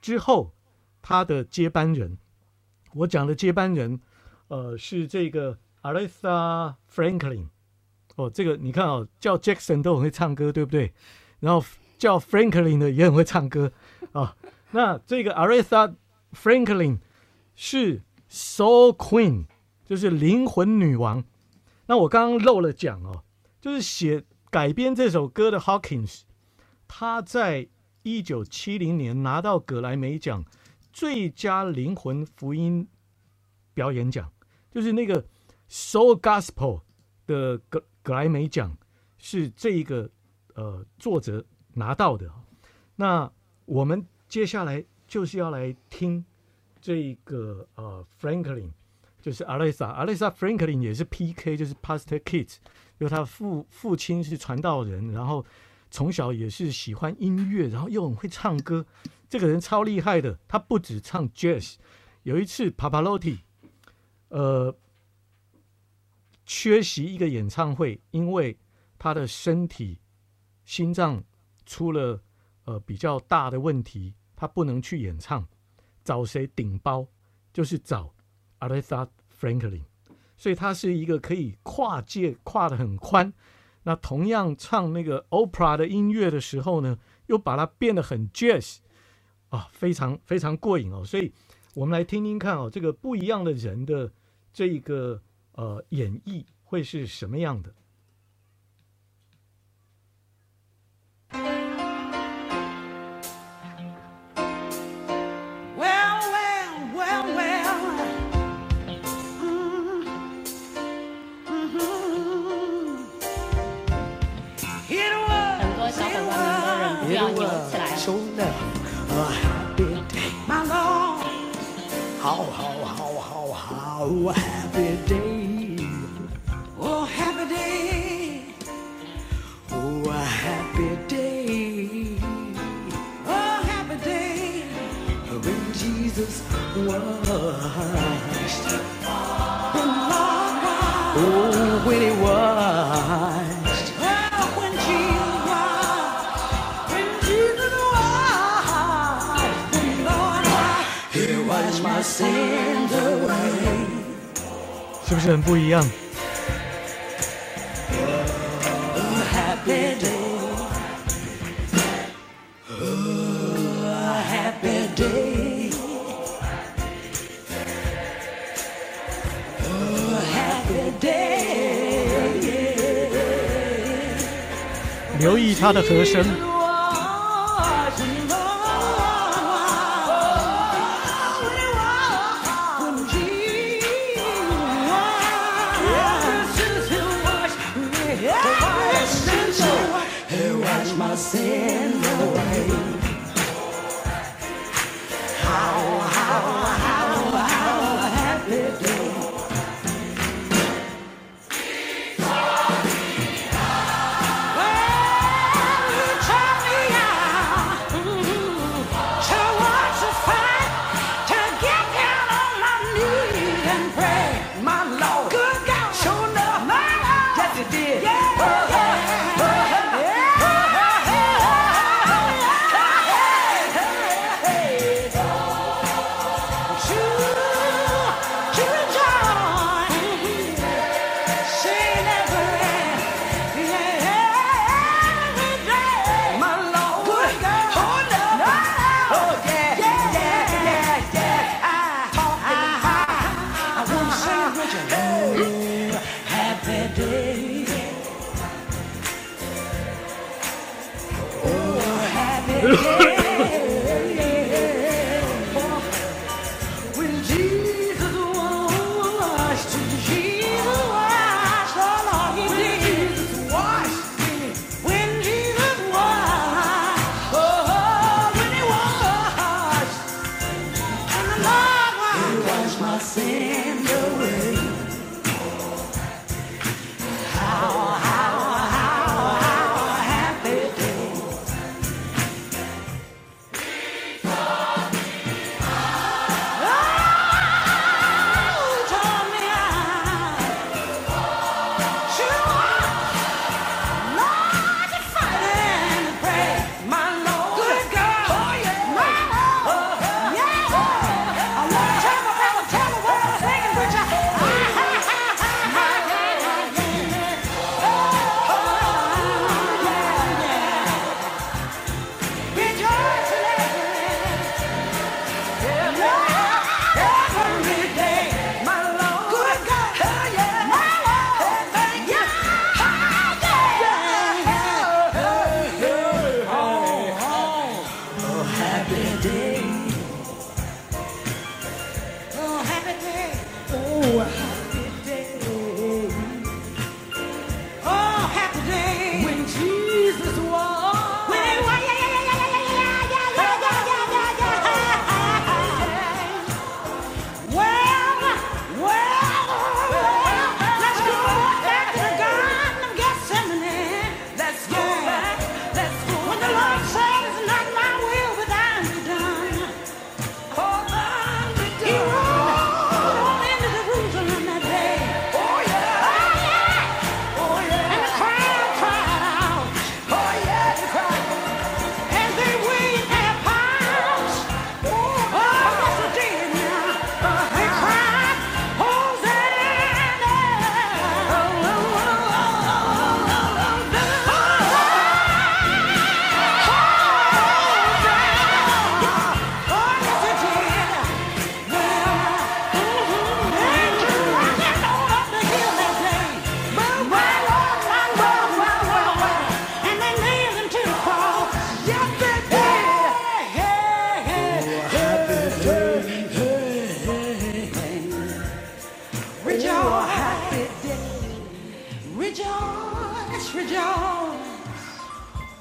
之后，他的接班人，我讲的接班人，呃，是这个 Aretha Franklin。哦，这个你看哦，叫 Jackson 都很会唱歌，对不对？然后叫 Franklin 的也很会唱歌啊、哦。那这个 Aretha Franklin 是 Soul Queen。就是灵魂女王，那我刚刚漏了讲哦，就是写改编这首歌的 Hawkins， 他在一九七零年拿到葛莱美奖最佳灵魂福音表演奖，就是那个 Soul Gospel 的葛莱美奖是这个呃作者拿到的。那我们接下来就是要来听这个呃 Franklin， 就是 Aretha Aretha Franklin 也是 P K， 就是 Pastor Kids， 因为他父父亲是传道人，然后从小也是喜欢音乐，然后又很会唱歌，这个人超厉害的。他不止唱 jazz， 有一次 Pavarotti 呃缺席一个演唱会，因为他的身体心脏出了呃比较大的问题，他不能去演唱。找谁顶包？就是找 Aretha Franklin， 所以他是一个可以跨界跨得很宽。那同样唱那个 opera 的音乐的时候呢，又把它变得很 jazz 啊，非常非常过瘾哦。所以我们来听听看哦，这个不一样的人的这一个呃演绎会是什么样的？So love, a happy day, my Lord. How, how, how, how, how happy day. Oh, happy day. Oh, a happy day. Oh, happy day. When Jesus washed the Lord washed. Oh, when he washed.是不是很不一样？留意它的和声。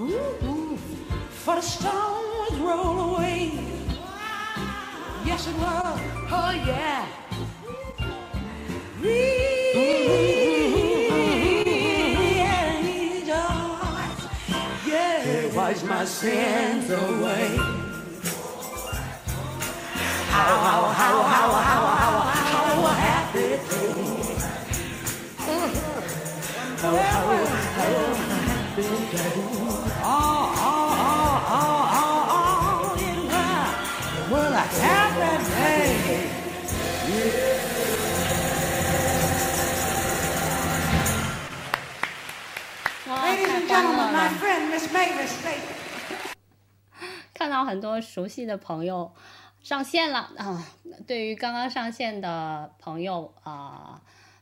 Ooh, ooh, for the stones roll away. Yes, it was. Oh, yeah. Rejoice. Yeah, it washed my sins away. How, how, how, how, how, how, how happy it is. How, how, how happy it is. My friend, Miss Mavis,看到很多熟悉的朋友上线了啊！对于刚刚上线的朋友啊、呃，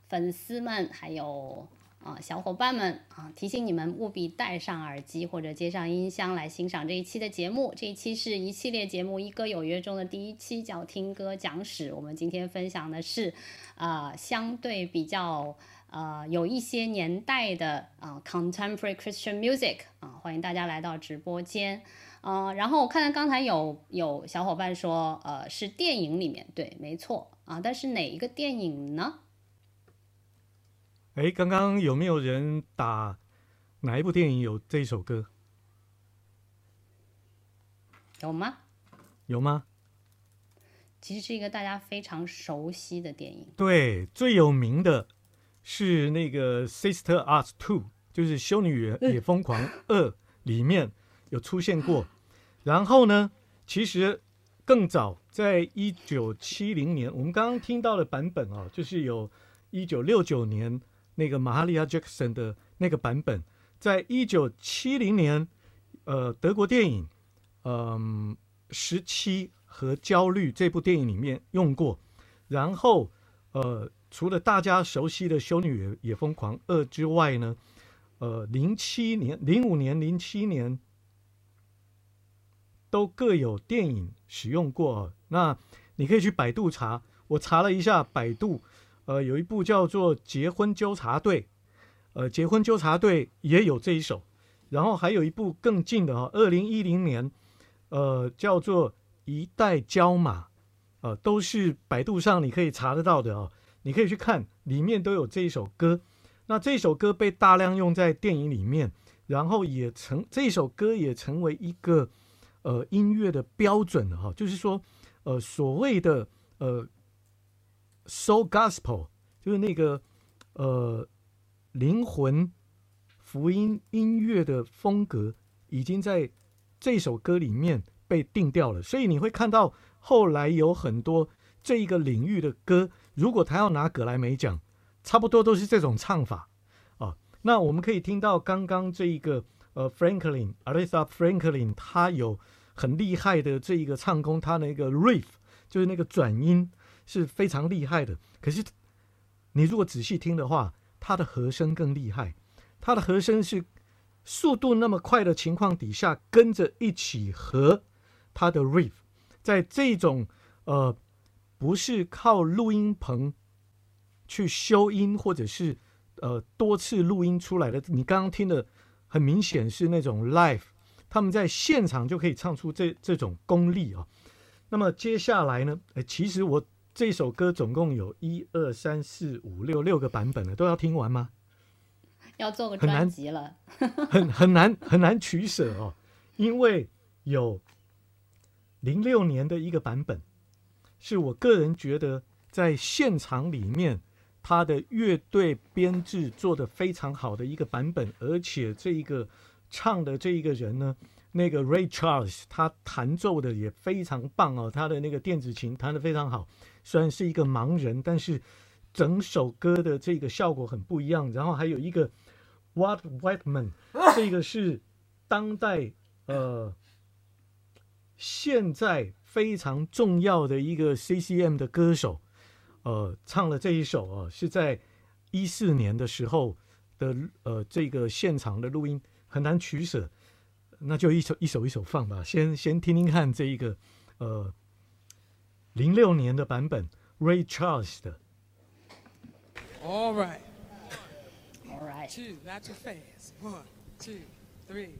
粉丝们还有啊、呃、小伙伴们啊，提醒你们务必戴上耳机或者接上音箱来欣赏这一期的节目。这一期是一系列节目《一歌有约》中的第一期，叫《听歌讲史》。我们今天分享的是啊、呃，相对比较。呃，有一些年代的啊、呃、，contemporary Christian music 啊、呃，欢迎大家来到直播间。呃，然后我看到刚才有有小伙伴说，呃，是电影里面，对，没错啊，但是哪一个电影呢？哎，刚刚有没有人打哪一部电影有这首歌？有吗？有吗？其实是一个大家非常熟悉的电影，对，最有名的。是那个 Sister Act 二，就是《修女也疯狂二》里面有出现过。然后呢，其实更早，在一九七零年，我们刚刚听到的版本哦，就是有一九六九年那个Mahalia Jackson 的那个版本。在一九七零年，呃，德国电影，嗯、呃，《十七和焦虑》这部电影里面用过。然后，呃。除了大家熟悉的《修女也疯狂二》之外呢，呃，零七年、零五年、零七年都各有电影使用过、啊。那你可以去百度查，我查了一下百度，呃，有一部叫做《结婚纠察队》，呃，《结婚纠察队》也有这一首，然后还有一部更近的啊，二零一零年，呃，叫做《一代骄马》，呃，都是百度上你可以查得到的啊。你可以去看，里面都有这一首歌。那这首歌被大量用在电影里面，然后也成这首歌也成为一个呃音乐的标准了哈、哦。就是说，呃，所谓的呃 soul gospel， 就是那个呃灵魂福音音乐的风格，已经在这首歌里面被定调了。所以你会看到后来有很多这一个领域的歌。如果他要拿葛莱美奖，差不多都是这种唱法啊。那我们可以听到刚刚这一个呃 ，Franklin Aretha Franklin， 他有很厉害的这一个唱功，他那个 riff 就是那个转音是非常厉害的。可是你如果仔细听的话，他的和声更厉害，他的和声是速度那么快的情况底下，跟着一起和他的 riff， 在这种呃。不是靠录音棚去修音，或者是呃多次录音出来的。你刚刚听的很明显是那种 live， 他们在现场就可以唱出这这种功力啊。那么接下来呢？哎，其实我这首歌总共有一二三四五六六个版本了，都要听完吗？要做个专辑了，很很难很难取舍哦，因为有零六年的一个版本。是我个人觉得在现场里面他的乐队编制做得非常好的一个版本，而且这一个唱的这一个人呢，那个 Ray Charles 他弹奏的也非常棒哦，他的那个电子琴弹得非常好，虽然是一个盲人，但是整首歌的这个效果很不一样。然后还有一个 Walt Whitman， 这个是当代呃现在非常重要的一个 C C M 的歌手，呃，唱了这一首啊，是在一四年的时候的呃这个现场的录音，很难取舍，那就一首一首一首放吧，先先听听看这一个呃零六年的版本 Ray Charles 的。All right, all right, two, not too fast. One, two, three.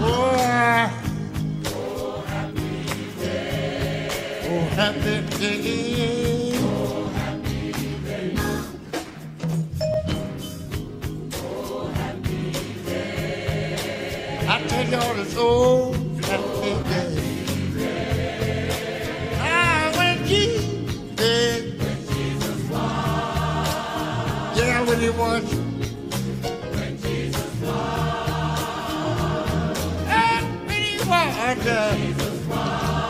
哇 ！Oh happy day, oh happy day. On his own happy day. Ah, when Jesus did, when Jesus was, yeah, when he was, when Jesus was, and when he was, when Jesus was,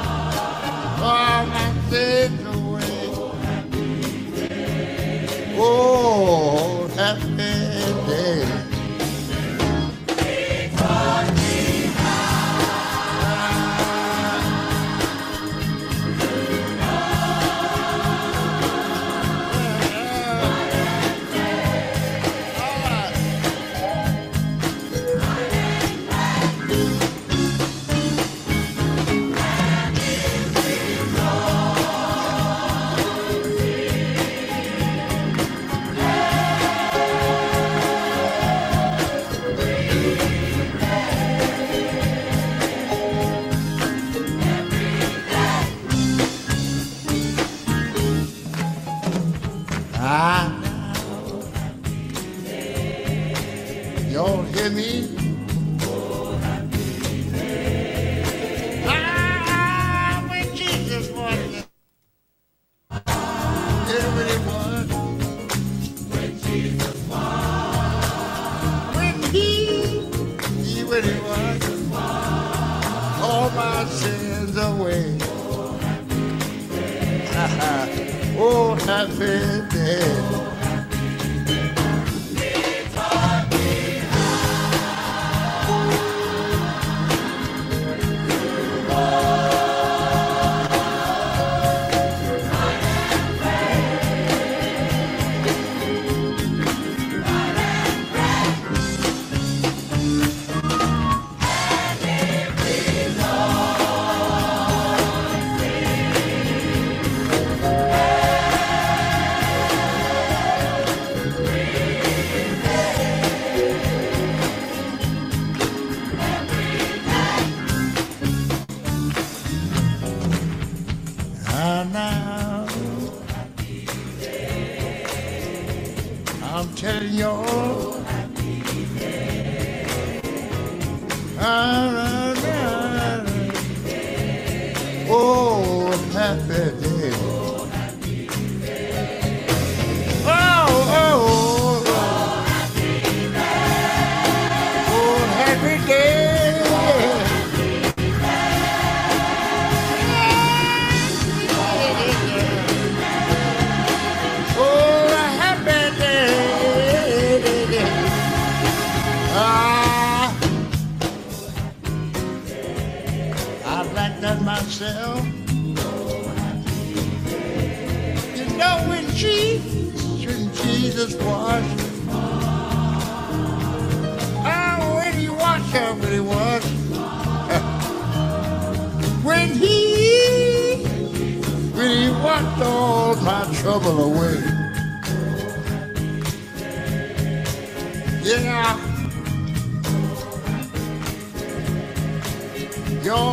all my sins away. Oh, happy day. Oh, happy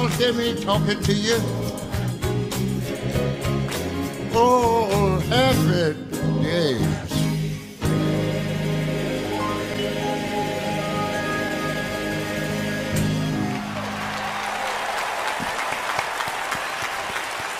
day.Talking to you. Oh, happy day.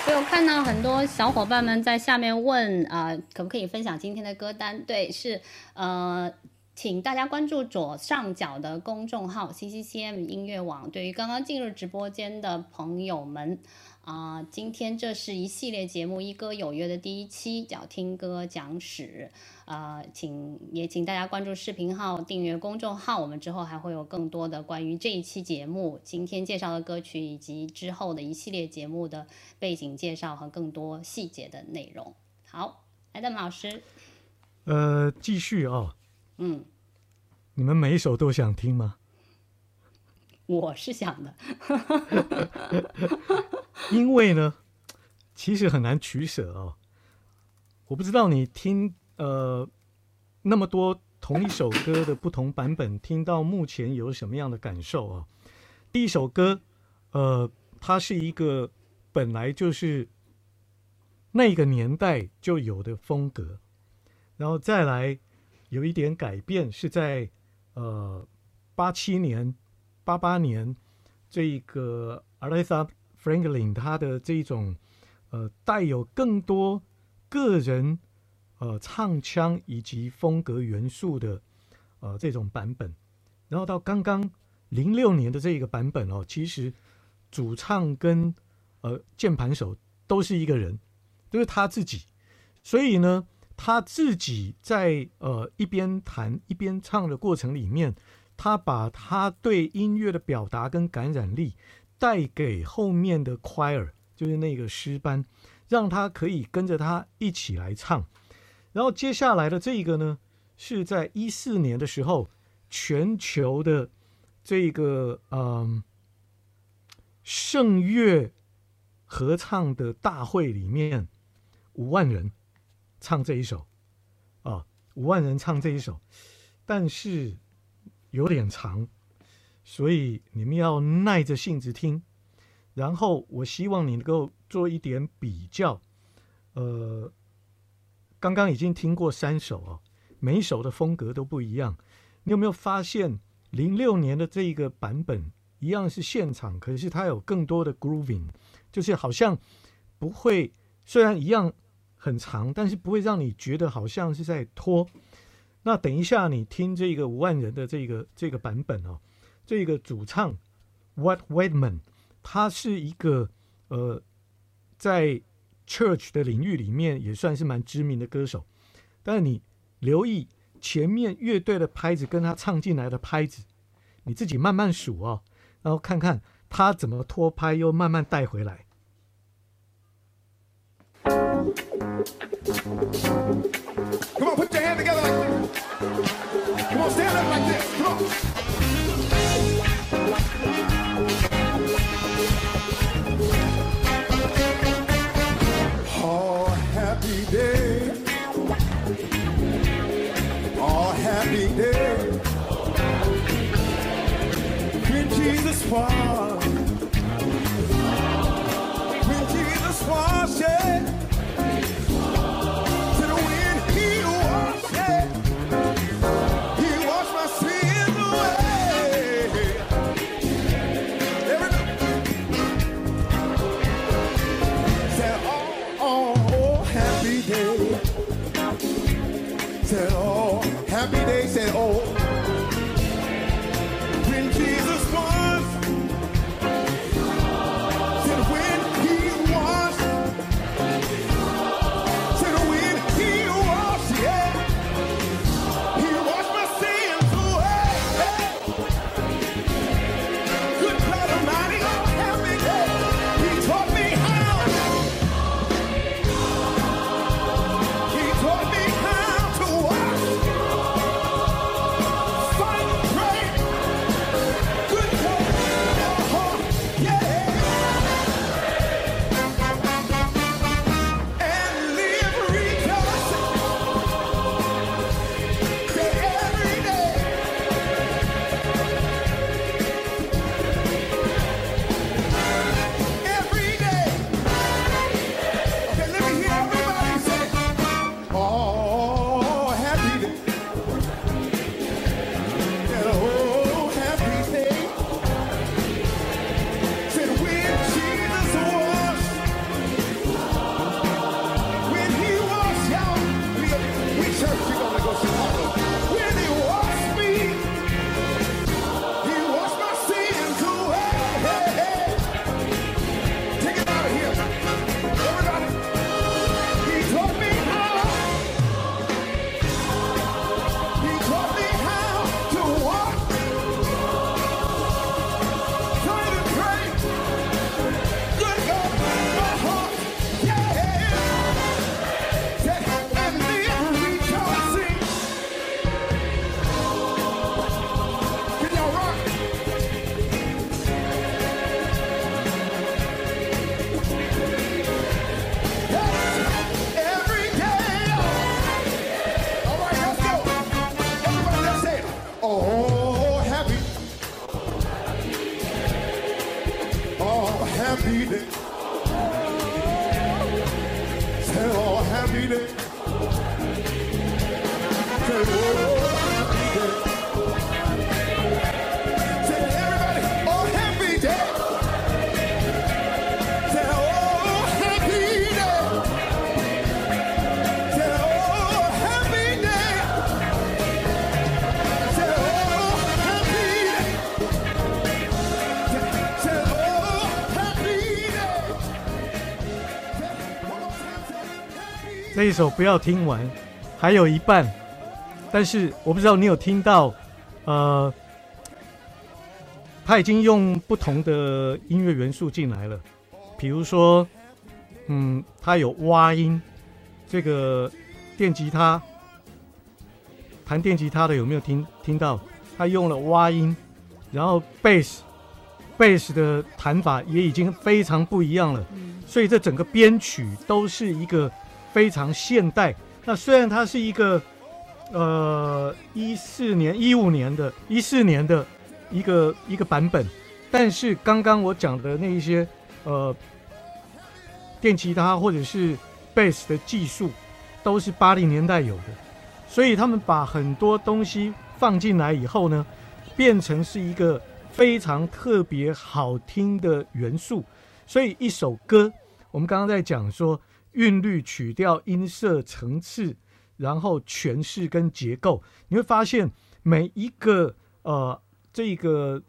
所以我看到很多小伙伴们在下面问啊、呃，可不可以分享今天的歌单？对，是呃。请大家关注左上角的公众号 C C C M 音乐网。对于刚刚进入直播间的朋友们、呃、今天这是一系列节目《一歌有约》的第一期，叫听歌讲史、呃、请也请大家关注视频号，订阅公众号，我们之后还会有更多的关于这一期节目今天介绍的歌曲以及之后的一系列节目的背景介绍和更多细节的内容。好， Adam 老师呃，继续啊、哦嗯，你们每一首都想听吗？我是想的因为呢其实很难取舍哦。我不知道你听呃那么多同一首歌的不同版本听到目前有什么样的感受哦。第一首歌呃它是一个本来就是那个年代就有的风格，然后再来有一点改变，是在呃八七年、八八年，这个 Aretha Franklin 她的这种呃带有更多个人呃唱腔以及风格元素的呃这种版本，然后到刚刚零六年的这个版本哦，其实主唱跟呃键盘手都是一个人，就是他自己，所以呢。他自己在呃一边弹一边唱的过程里面，他把他对音乐的表达跟感染力带给后面的 choir， 就是那个诗班，让他可以跟着他一起来唱。然后接下来的这个呢，是在一四年的时候，全球的这个嗯圣乐合唱的大会里面，五万人。唱这一首啊，五万人唱这一首，但是有点长，所以你们要耐着性子听。然后我希望你能够做一点比较。呃，刚刚已经听过三首哦，每一首的风格都不一样。你有没有发现零六年的这一个版本一样是现场，可是它有更多的 grooving， 就是好像不会，虽然一样。很长，但是不会让你觉得好像是在拖。那等一下你听这个五万人的这个这个版本哦，这个主唱 Walt Whitman， 他是一个呃在 church 的领域里面也算是蛮知名的歌手，但是你留意前面乐队的拍子跟他唱进来的拍子，你自己慢慢数哦，然后看看他怎么拖拍又慢慢带回来。Come on, put your hand together like this. Come on, stand up like this. Come on. Oh, happy day. Oh, happy day. When Jesus was, when Jesus was, yeah.Happy day, said, oh, when Jesus was, happy day. Say, oh, happy day. Say, oh, happy day. Say, everybody, oh, happy day. Say, oh, happy day. Say, oh, happy day. Say, oh, happy day. Say, oh, happy day. 这一首不要听完，还有一半。但是我不知道你有听到，呃，他已经用不同的音乐元素进来了，比如说，嗯，他有蛙音，这个电吉他，弹电吉他的有没有听听到？他用了蛙音，然后贝斯，贝斯的弹法也已经非常不一样了，所以这整个编曲都是一个非常现代。那虽然它是一个。呃，一四年、一五年的、一四年的一个一个版本，但是刚刚我讲的那一些呃电吉他或者是贝斯的技术，都是八零年代有的，所以他们把很多东西放进来以后呢，变成是一个非常特别好听的元素。所以一首歌，我们刚刚在讲说韵律、曲调、音色、层次。然后诠释跟结构，你会发现每一个呃，这个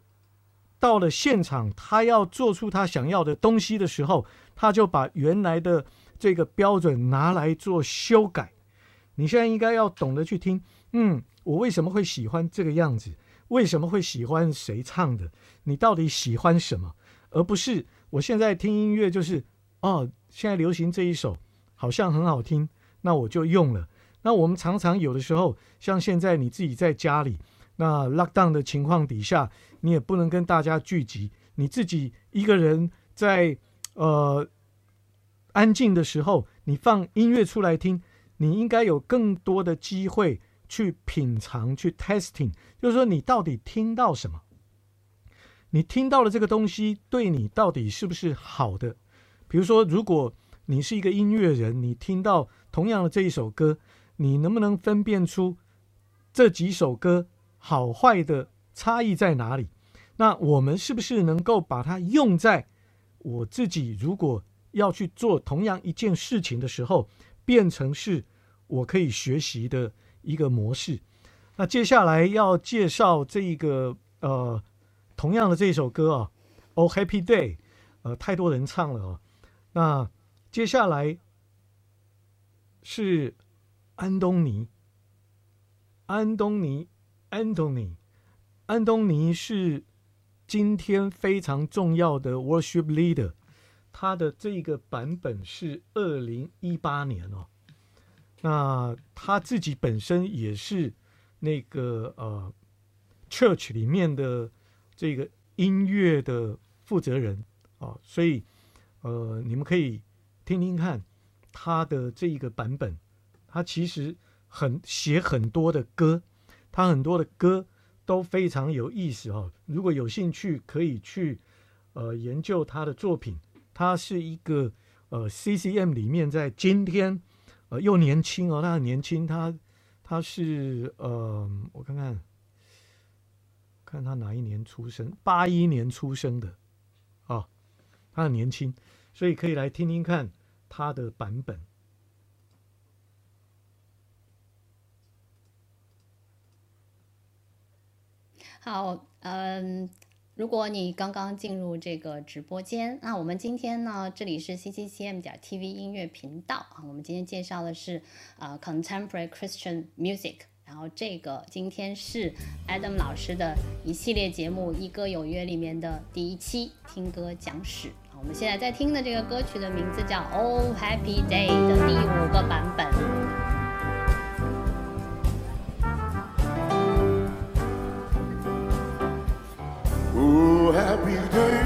到了现场，他要做出他想要的东西的时候，他就把原来的这个标准拿来做修改。你现在应该要懂得去听，嗯，我为什么会喜欢这个样子？为什么会喜欢谁唱的？你到底喜欢什么？而不是我现在听音乐就是哦，现在流行这一首好像很好听，那我就用了。那我们常常有的时候，像现在你自己在家里，那 lockdown 的情况底下，你也不能跟大家聚集，你自己一个人在呃安静的时候，你放音乐出来听，你应该有更多的机会去品尝、去 testing， 就是说你到底听到什么，你听到了这个东西对你到底是不是好的？比如说，如果你是一个音乐人，你听到同样的这一首歌。你能不能分辨出这几首歌好坏的差异在哪里？那我们是不是能够把它用在我自己如果要去做同样一件事情的时候，变成是我可以学习的一个模式？那接下来要介绍这一个呃，同样的这首歌啊，《Oh Happy Day》，呃，太多人唱了啊。那接下来是。安东尼，安东尼，安东尼，安东尼是今天非常重要的 worship leader。他的这个版本是二零一八年哦。那他自己本身也是那个呃 church 里面的这个音乐的负责人啊、哦，所以呃，你们可以听听看他的这一个版本。他其实很写很多的歌，他很多的歌都非常有意思哦。如果有兴趣，可以去呃研究他的作品。他是一个呃 C C M 里面在今天呃又年轻哦，他很年轻，他他是呃我看看看他哪一年出生，八一年出生的啊、哦，他很年轻，所以可以来听听看他的版本。好，嗯，如果你刚刚进入这个直播间，那我们今天呢，这里是 C C C M 点 T V 音乐频道啊，我们今天介绍的是呃 Contemporary Christian Music， 然后这个今天是 Adam 老师的一系列节目《一歌有约》里面的第一期听歌讲史。我们现在在听的这个歌曲的名字叫 Oh Happy Day 的第五个版本。Oh happy day,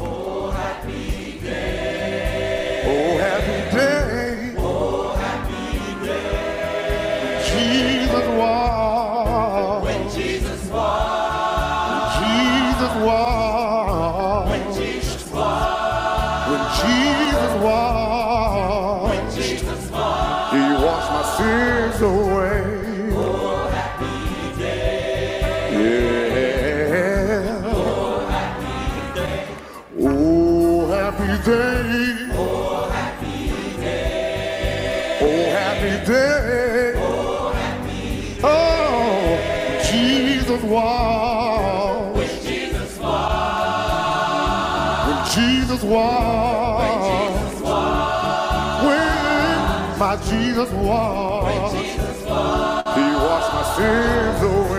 oh happy day, oh happy day, oh happy day. Jesus was, when Jesus was, Jesus was, when Jesus was. Oh happy day, oh happy day, oh happy day, oh happy day, oh Jesus was, when Jesus was, when Jesus was, when my Jesus was, he washed my sins away.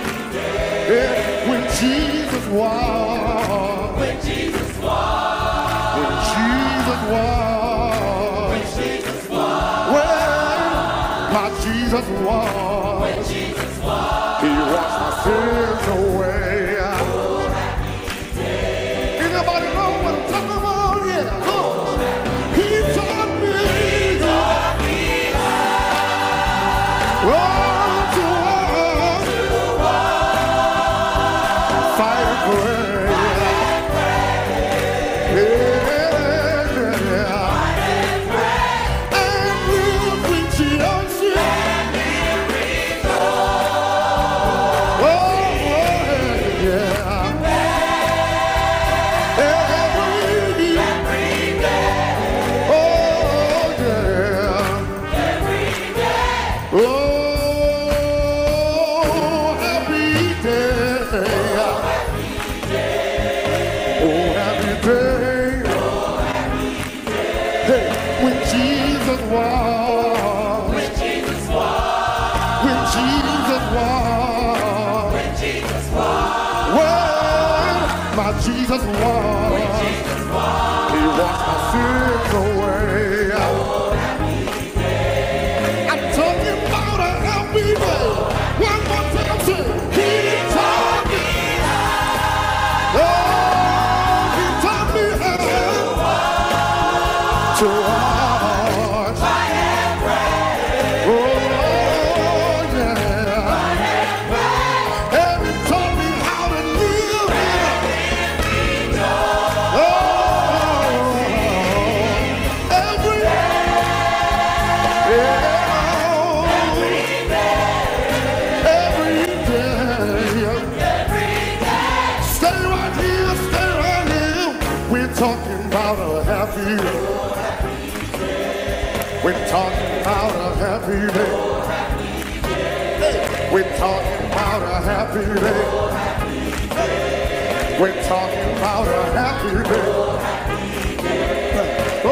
Jesus walked, Jesus walked, he washed my sins away. Oh, happy day. I'm talking about a happy day. Oh, happy one more time, say, he taught me how. Oh, he taught me how to walk, fight and pray. Oh, yeah, fight and pray. And he taught me how to live. We're talking about a happy day. Oh, happy day. We're talking about a happy day. Oh, happy day. We're talking about a happy day. Oh, happy day. Oh,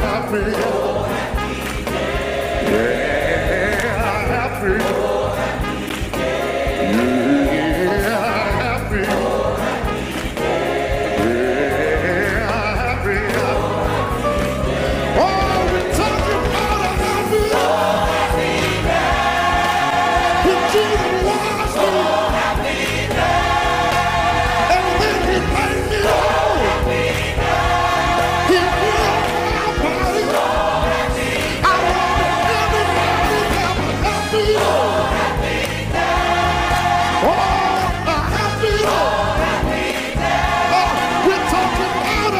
happy day. Oh, happy day. Yeah, happy. Oh, happy day. Yeah, happy. Oh, happy day. Yeah, happy. Oh, happy day. Happy. Oh, happy day. We're talking about a happy day.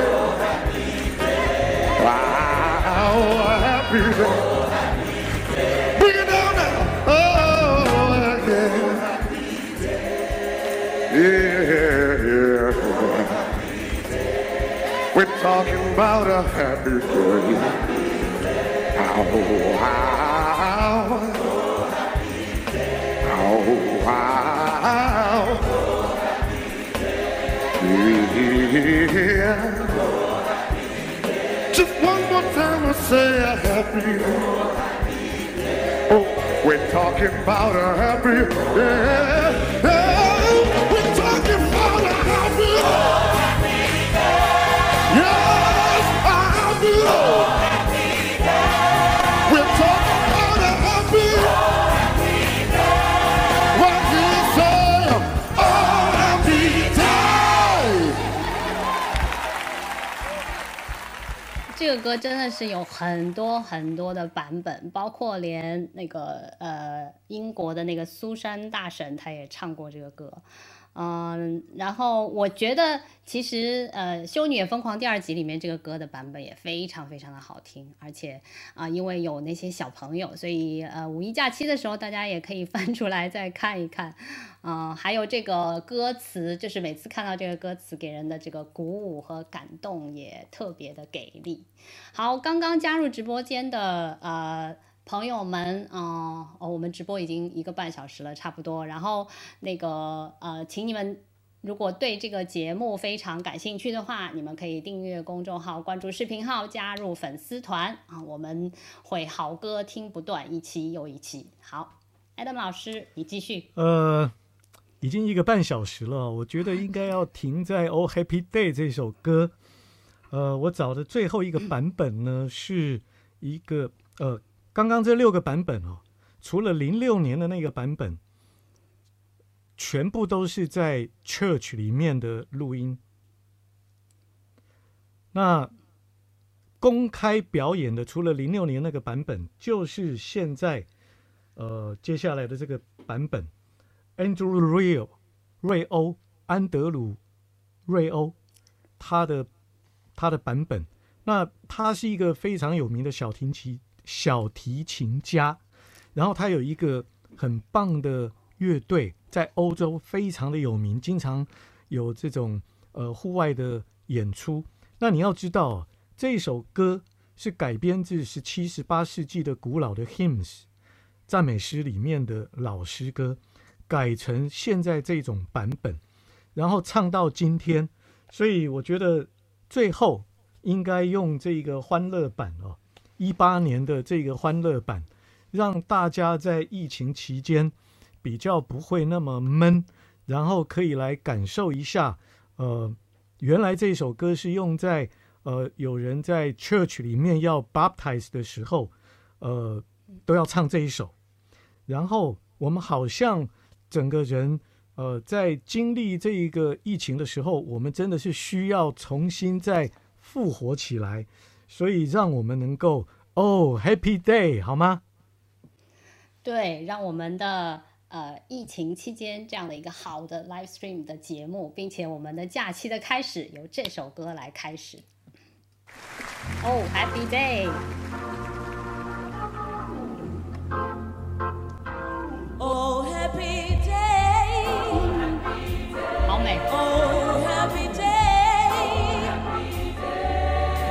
Oh, happy day. Wow, oh, happy day. Oh, happy day. Bring it down now. Oh, yeah. Oh, happy day. Yeah, yeah. Oh, happy day. We're talking about a happy day. Oh, happy day. Oh, wow. Oh, happy day. Oh, wow. Oh, happy day. Yeah. Oh, happy day. Just one more time I say a happy day. Oh, happy day. Oh, we're talking about a happy day. Oh, we're talking about a happy day. Oh, happy day. Yes, a happy day. Oh,这个歌真的是有很多很多的版本，包括连那个呃英国的那个苏珊大神他也唱过这个歌，嗯、呃，然后我觉得其实呃《修女也疯狂》第二集里面这个歌的版本也非常非常的好听，而且啊、呃、因为有那些小朋友，所以呃五一假期的时候大家也可以翻出来再看一看，嗯、呃，还有这个歌词，就是每次看到这个歌词给人的这个鼓舞和感动也特别的给力。好，刚刚加入直播间的呃朋友们，嗯、呃哦，我们直播已经一个半小时了，差不多。然后那个呃，请你们如果对这个节目非常感兴趣的话，你们可以订阅公众号、关注视频号、加入粉丝团啊，我们会好歌听不断，一期又一期。好 ，Adam 老师，你继续。呃，已经一个半小时了，我觉得应该要停在《Oh Happy Day》这首歌。呃，我找的最后一个版本呢，是一个呃，刚刚这六个版本哦，除了零六年的那个版本，全部都是在 church 里面的录音。那公开表演的，除了零六年那个版本，就是现在呃接下来的这个版本 ，Andrew Reo 瑞欧安德鲁瑞欧他的。他的版本，那他是一个非常有名的小提琴小提琴家，然后他有一个很棒的乐队，在欧洲非常的有名，经常有这种呃户外的演出。那你要知道，这首歌是改编自十七、十八世纪的古老的 hymns 赞美诗里面的老诗歌，改成现在这种版本，然后唱到今天，所以我觉得。最后应该用这个欢乐版哦，一八年的这个欢乐版，让大家在疫情期间比较不会那么闷，然后可以来感受一下。呃，原来这首歌是用在呃有人在 church 里面要 baptize 的时候，呃，都要唱这一首。然后我们好像整个人。呃，在经历这一个疫情的时候，我们真的是需要重新再复活起来，所以让我们能够 Oh Happy Day 好吗？对，让我们的呃疫情期间这样的一个好的 live stream 的节目，并且我们的假期的开始由这首歌来开始。Oh Happy Day。Oh Happy。Oh, happy day,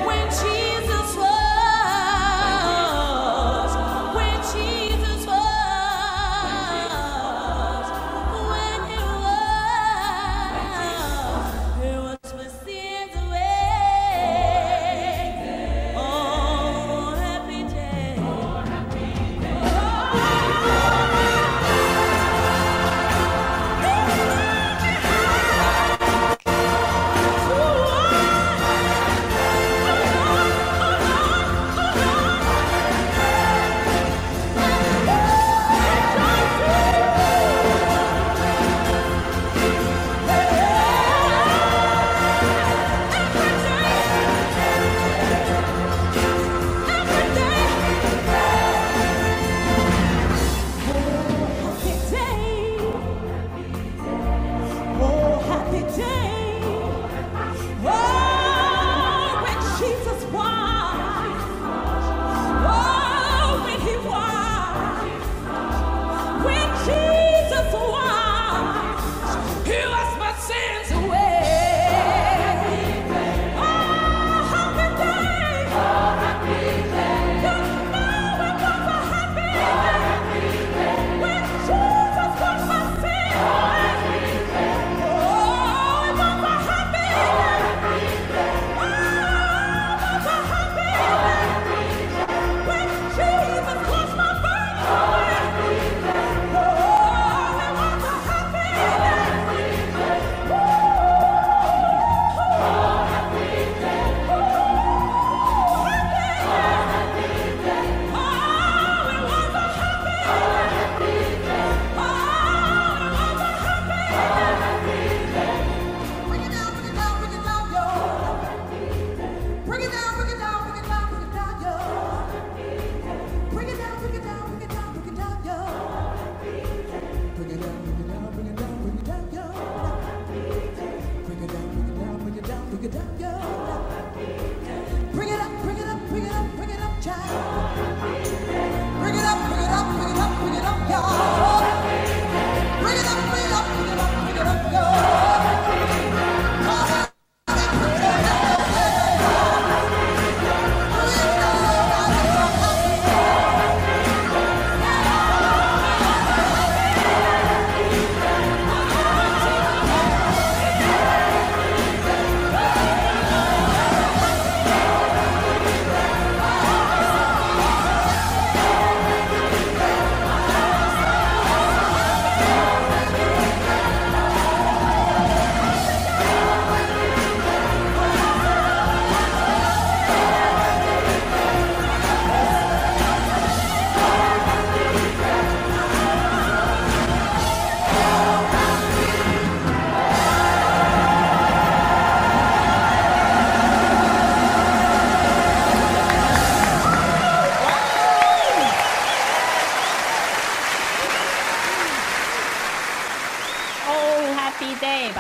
when Jesus was, when Jesus was, when He was, He was my sins away. Oh, happy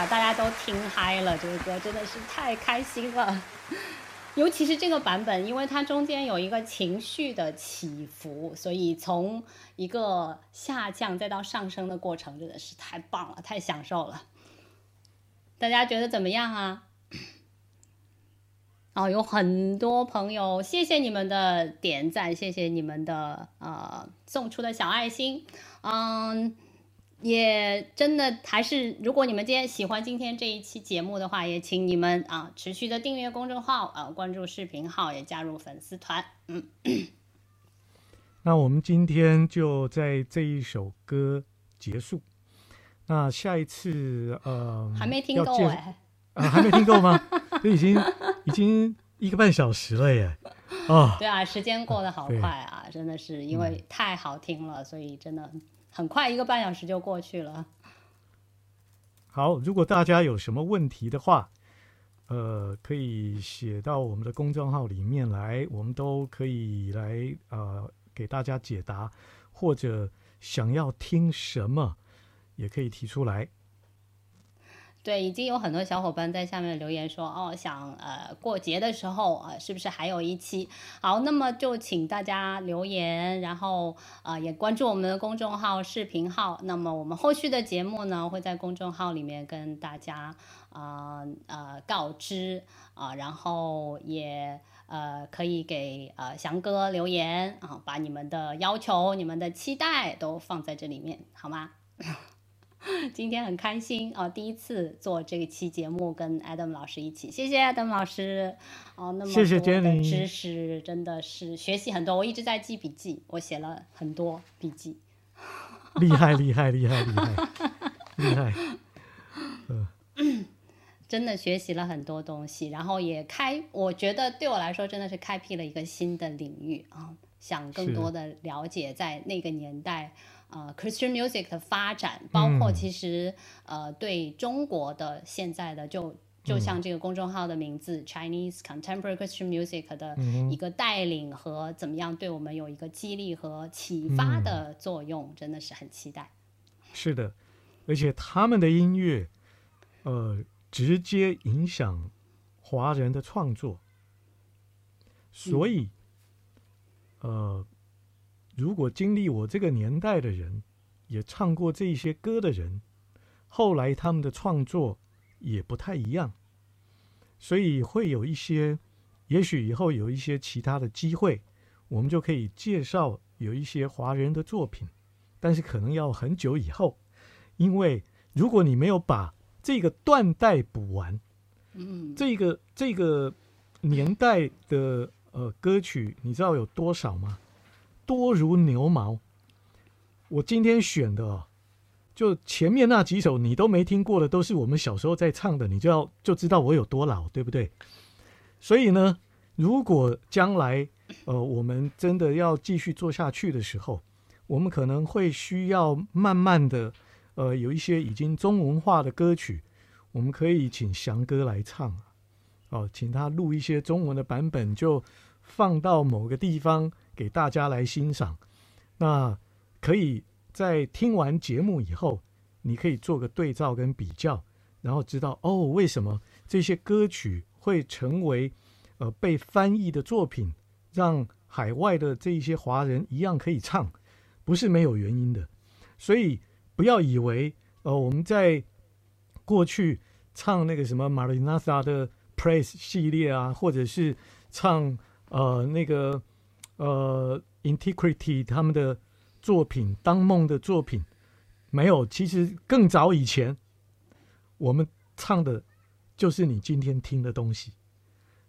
大家都听嗨了，这个歌真的是太开心了。尤其是这个版本，因为它中间有一个情绪的起伏，所以从一个下降再到上升的过程真的是太棒了，太享受了。大家觉得怎么样啊？哦，有很多朋友，谢谢你们的点赞，谢谢你们的呃送出的小爱心。嗯，也真的还是，如果你们今天喜欢今天这一期节目的话，也请你们啊、呃、持续的订阅公众号啊、呃、关注视频号，也加入粉丝团。嗯，那我们今天就在这一首歌结束。那下一次呃还没听够哎、欸呃，还没听够吗？已经已经一个半小时了耶！哦，对啊，时间过得好快啊，真的是因为太好听了、嗯，所以真的很快一个半小时就过去了。好，如果大家有什么问题的话，呃，可以写到我们的公众号里面来，我们都可以来呃给大家解答，或者想要听什么也可以提出来。对，已经有很多小伙伴在下面留言说，哦，想呃过节的时候啊、呃，是不是还有一期？好，那么就请大家留言，然后啊、呃、也关注我们的公众号、视频号。那么我们后续的节目呢，会在公众号里面跟大家啊 呃, 呃告知啊、呃，然后也呃可以给呃翔哥留言啊、呃，把你们的要求、你们的期待都放在这里面，好吗？今天很开心啊、哦！第一次做这一期节目，跟 Adam 老师一起，谢谢 Adam 老师哦，那么多的知识真的是学习很多，我一直在记笔记，我写了很多笔记，厉害厉害厉害厉害厉害，嗯，真的学习了很多东西，然后也开，我觉得对我来说真的是开辟了一个新的领域啊、嗯，想更多的了解在那个年代。呃 Christian Music 的发展，包括其实、嗯、呃对中国的现在的就就像这个公众号的名字、嗯、Chinese Contemporary Christian Music 的一个带领和怎么样对我们有一个激励和启发的作用、嗯、真的是很期待。是的，而且他们的音乐呃直接影响华人的创作，所以、嗯、呃如果经历我这个年代的人，也唱过这些歌的人，后来他们的创作也不太一样，所以会有一些，也许以后有一些其他的机会，我们就可以介绍有一些华人的作品，但是可能要很久以后，因为如果你没有把这个断代补完，嗯，这个这个年代的呃歌曲，你知道有多少吗？多如牛毛。我今天选的、哦、就前面那几首你都没听过的，都是我们小时候在唱的，你就要就知道我有多老，对不对？所以呢，如果将来呃我们真的要继续做下去的时候，我们可能会需要慢慢的呃有一些已经中文化的歌曲，我们可以请翔哥来唱哦、呃，请他录一些中文的版本，就放到某个地方给大家来欣赏。那可以在听完节目以后，你可以做个对照跟比较，然后知道哦，为什么这些歌曲会成为呃被翻译的作品，让海外的这些华人一样可以唱，不是没有原因的。所以不要以为呃我们在过去唱那个什么 Maranatha 的 Praise 系列啊，或者是唱呃那个呃 Antiquity 他们的作品，当梦的作品，没有，其实更早以前我们唱的就是你今天听的东西，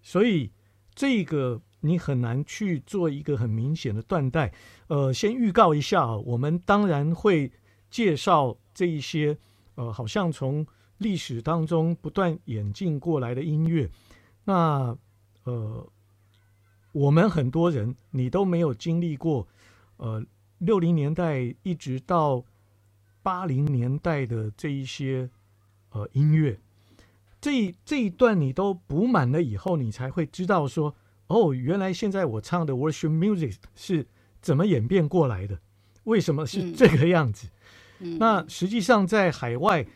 所以这个你很难去做一个很明显的断代。呃，先预告一下、哦、我们当然会介绍这一些呃，好像从历史当中不断演进过来的音乐，那呃我们很多人你都没有经历过呃六零年代一直到八零年代的这一些呃音乐，这这一段你都补满了以后，你才会知道说哦，原来现在我唱的 worship music 是怎么演变过来的，为什么是这个样子、嗯、那实际上在海外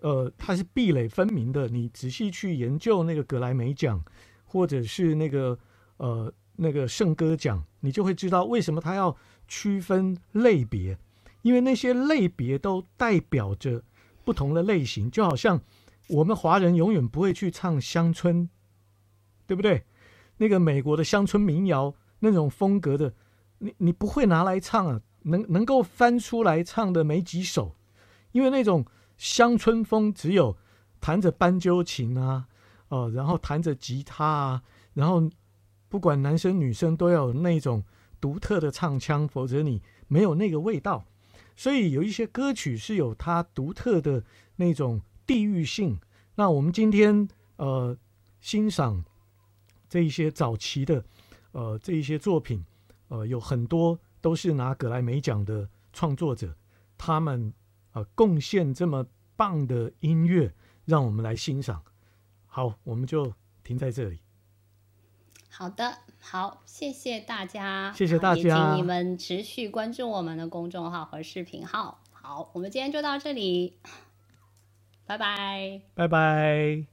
呃，它是壁垒分明的。你仔细去研究那个格莱美奖，或者是那个呃那个圣歌奖，你就会知道为什么它要区分类别，因为那些类别都代表着不同的类型。就好像我们华人永远不会去唱乡村，对不对？那个美国的乡村民谣那种风格的，你你不会拿来唱啊，能能够翻出来唱的没几首，因为那种乡村风只有弹着斑鸠琴啊，哦、呃，然后弹着吉他啊，然后不管男生女生都要有那种独特的唱腔，否则你没有那个味道。所以有一些歌曲是有它独特的那种地域性。那我们今天呃欣赏这一些早期的呃这一些作品，呃有很多都是拿格莱美奖的创作者，他们呃贡献这么棒的音乐，让我们来欣赏。好，我们就停在这里。好的，好，谢谢大家，谢谢大家，也请你们持续关注我们的公众号和视频号。好，我们今天就到这里，拜拜，拜拜。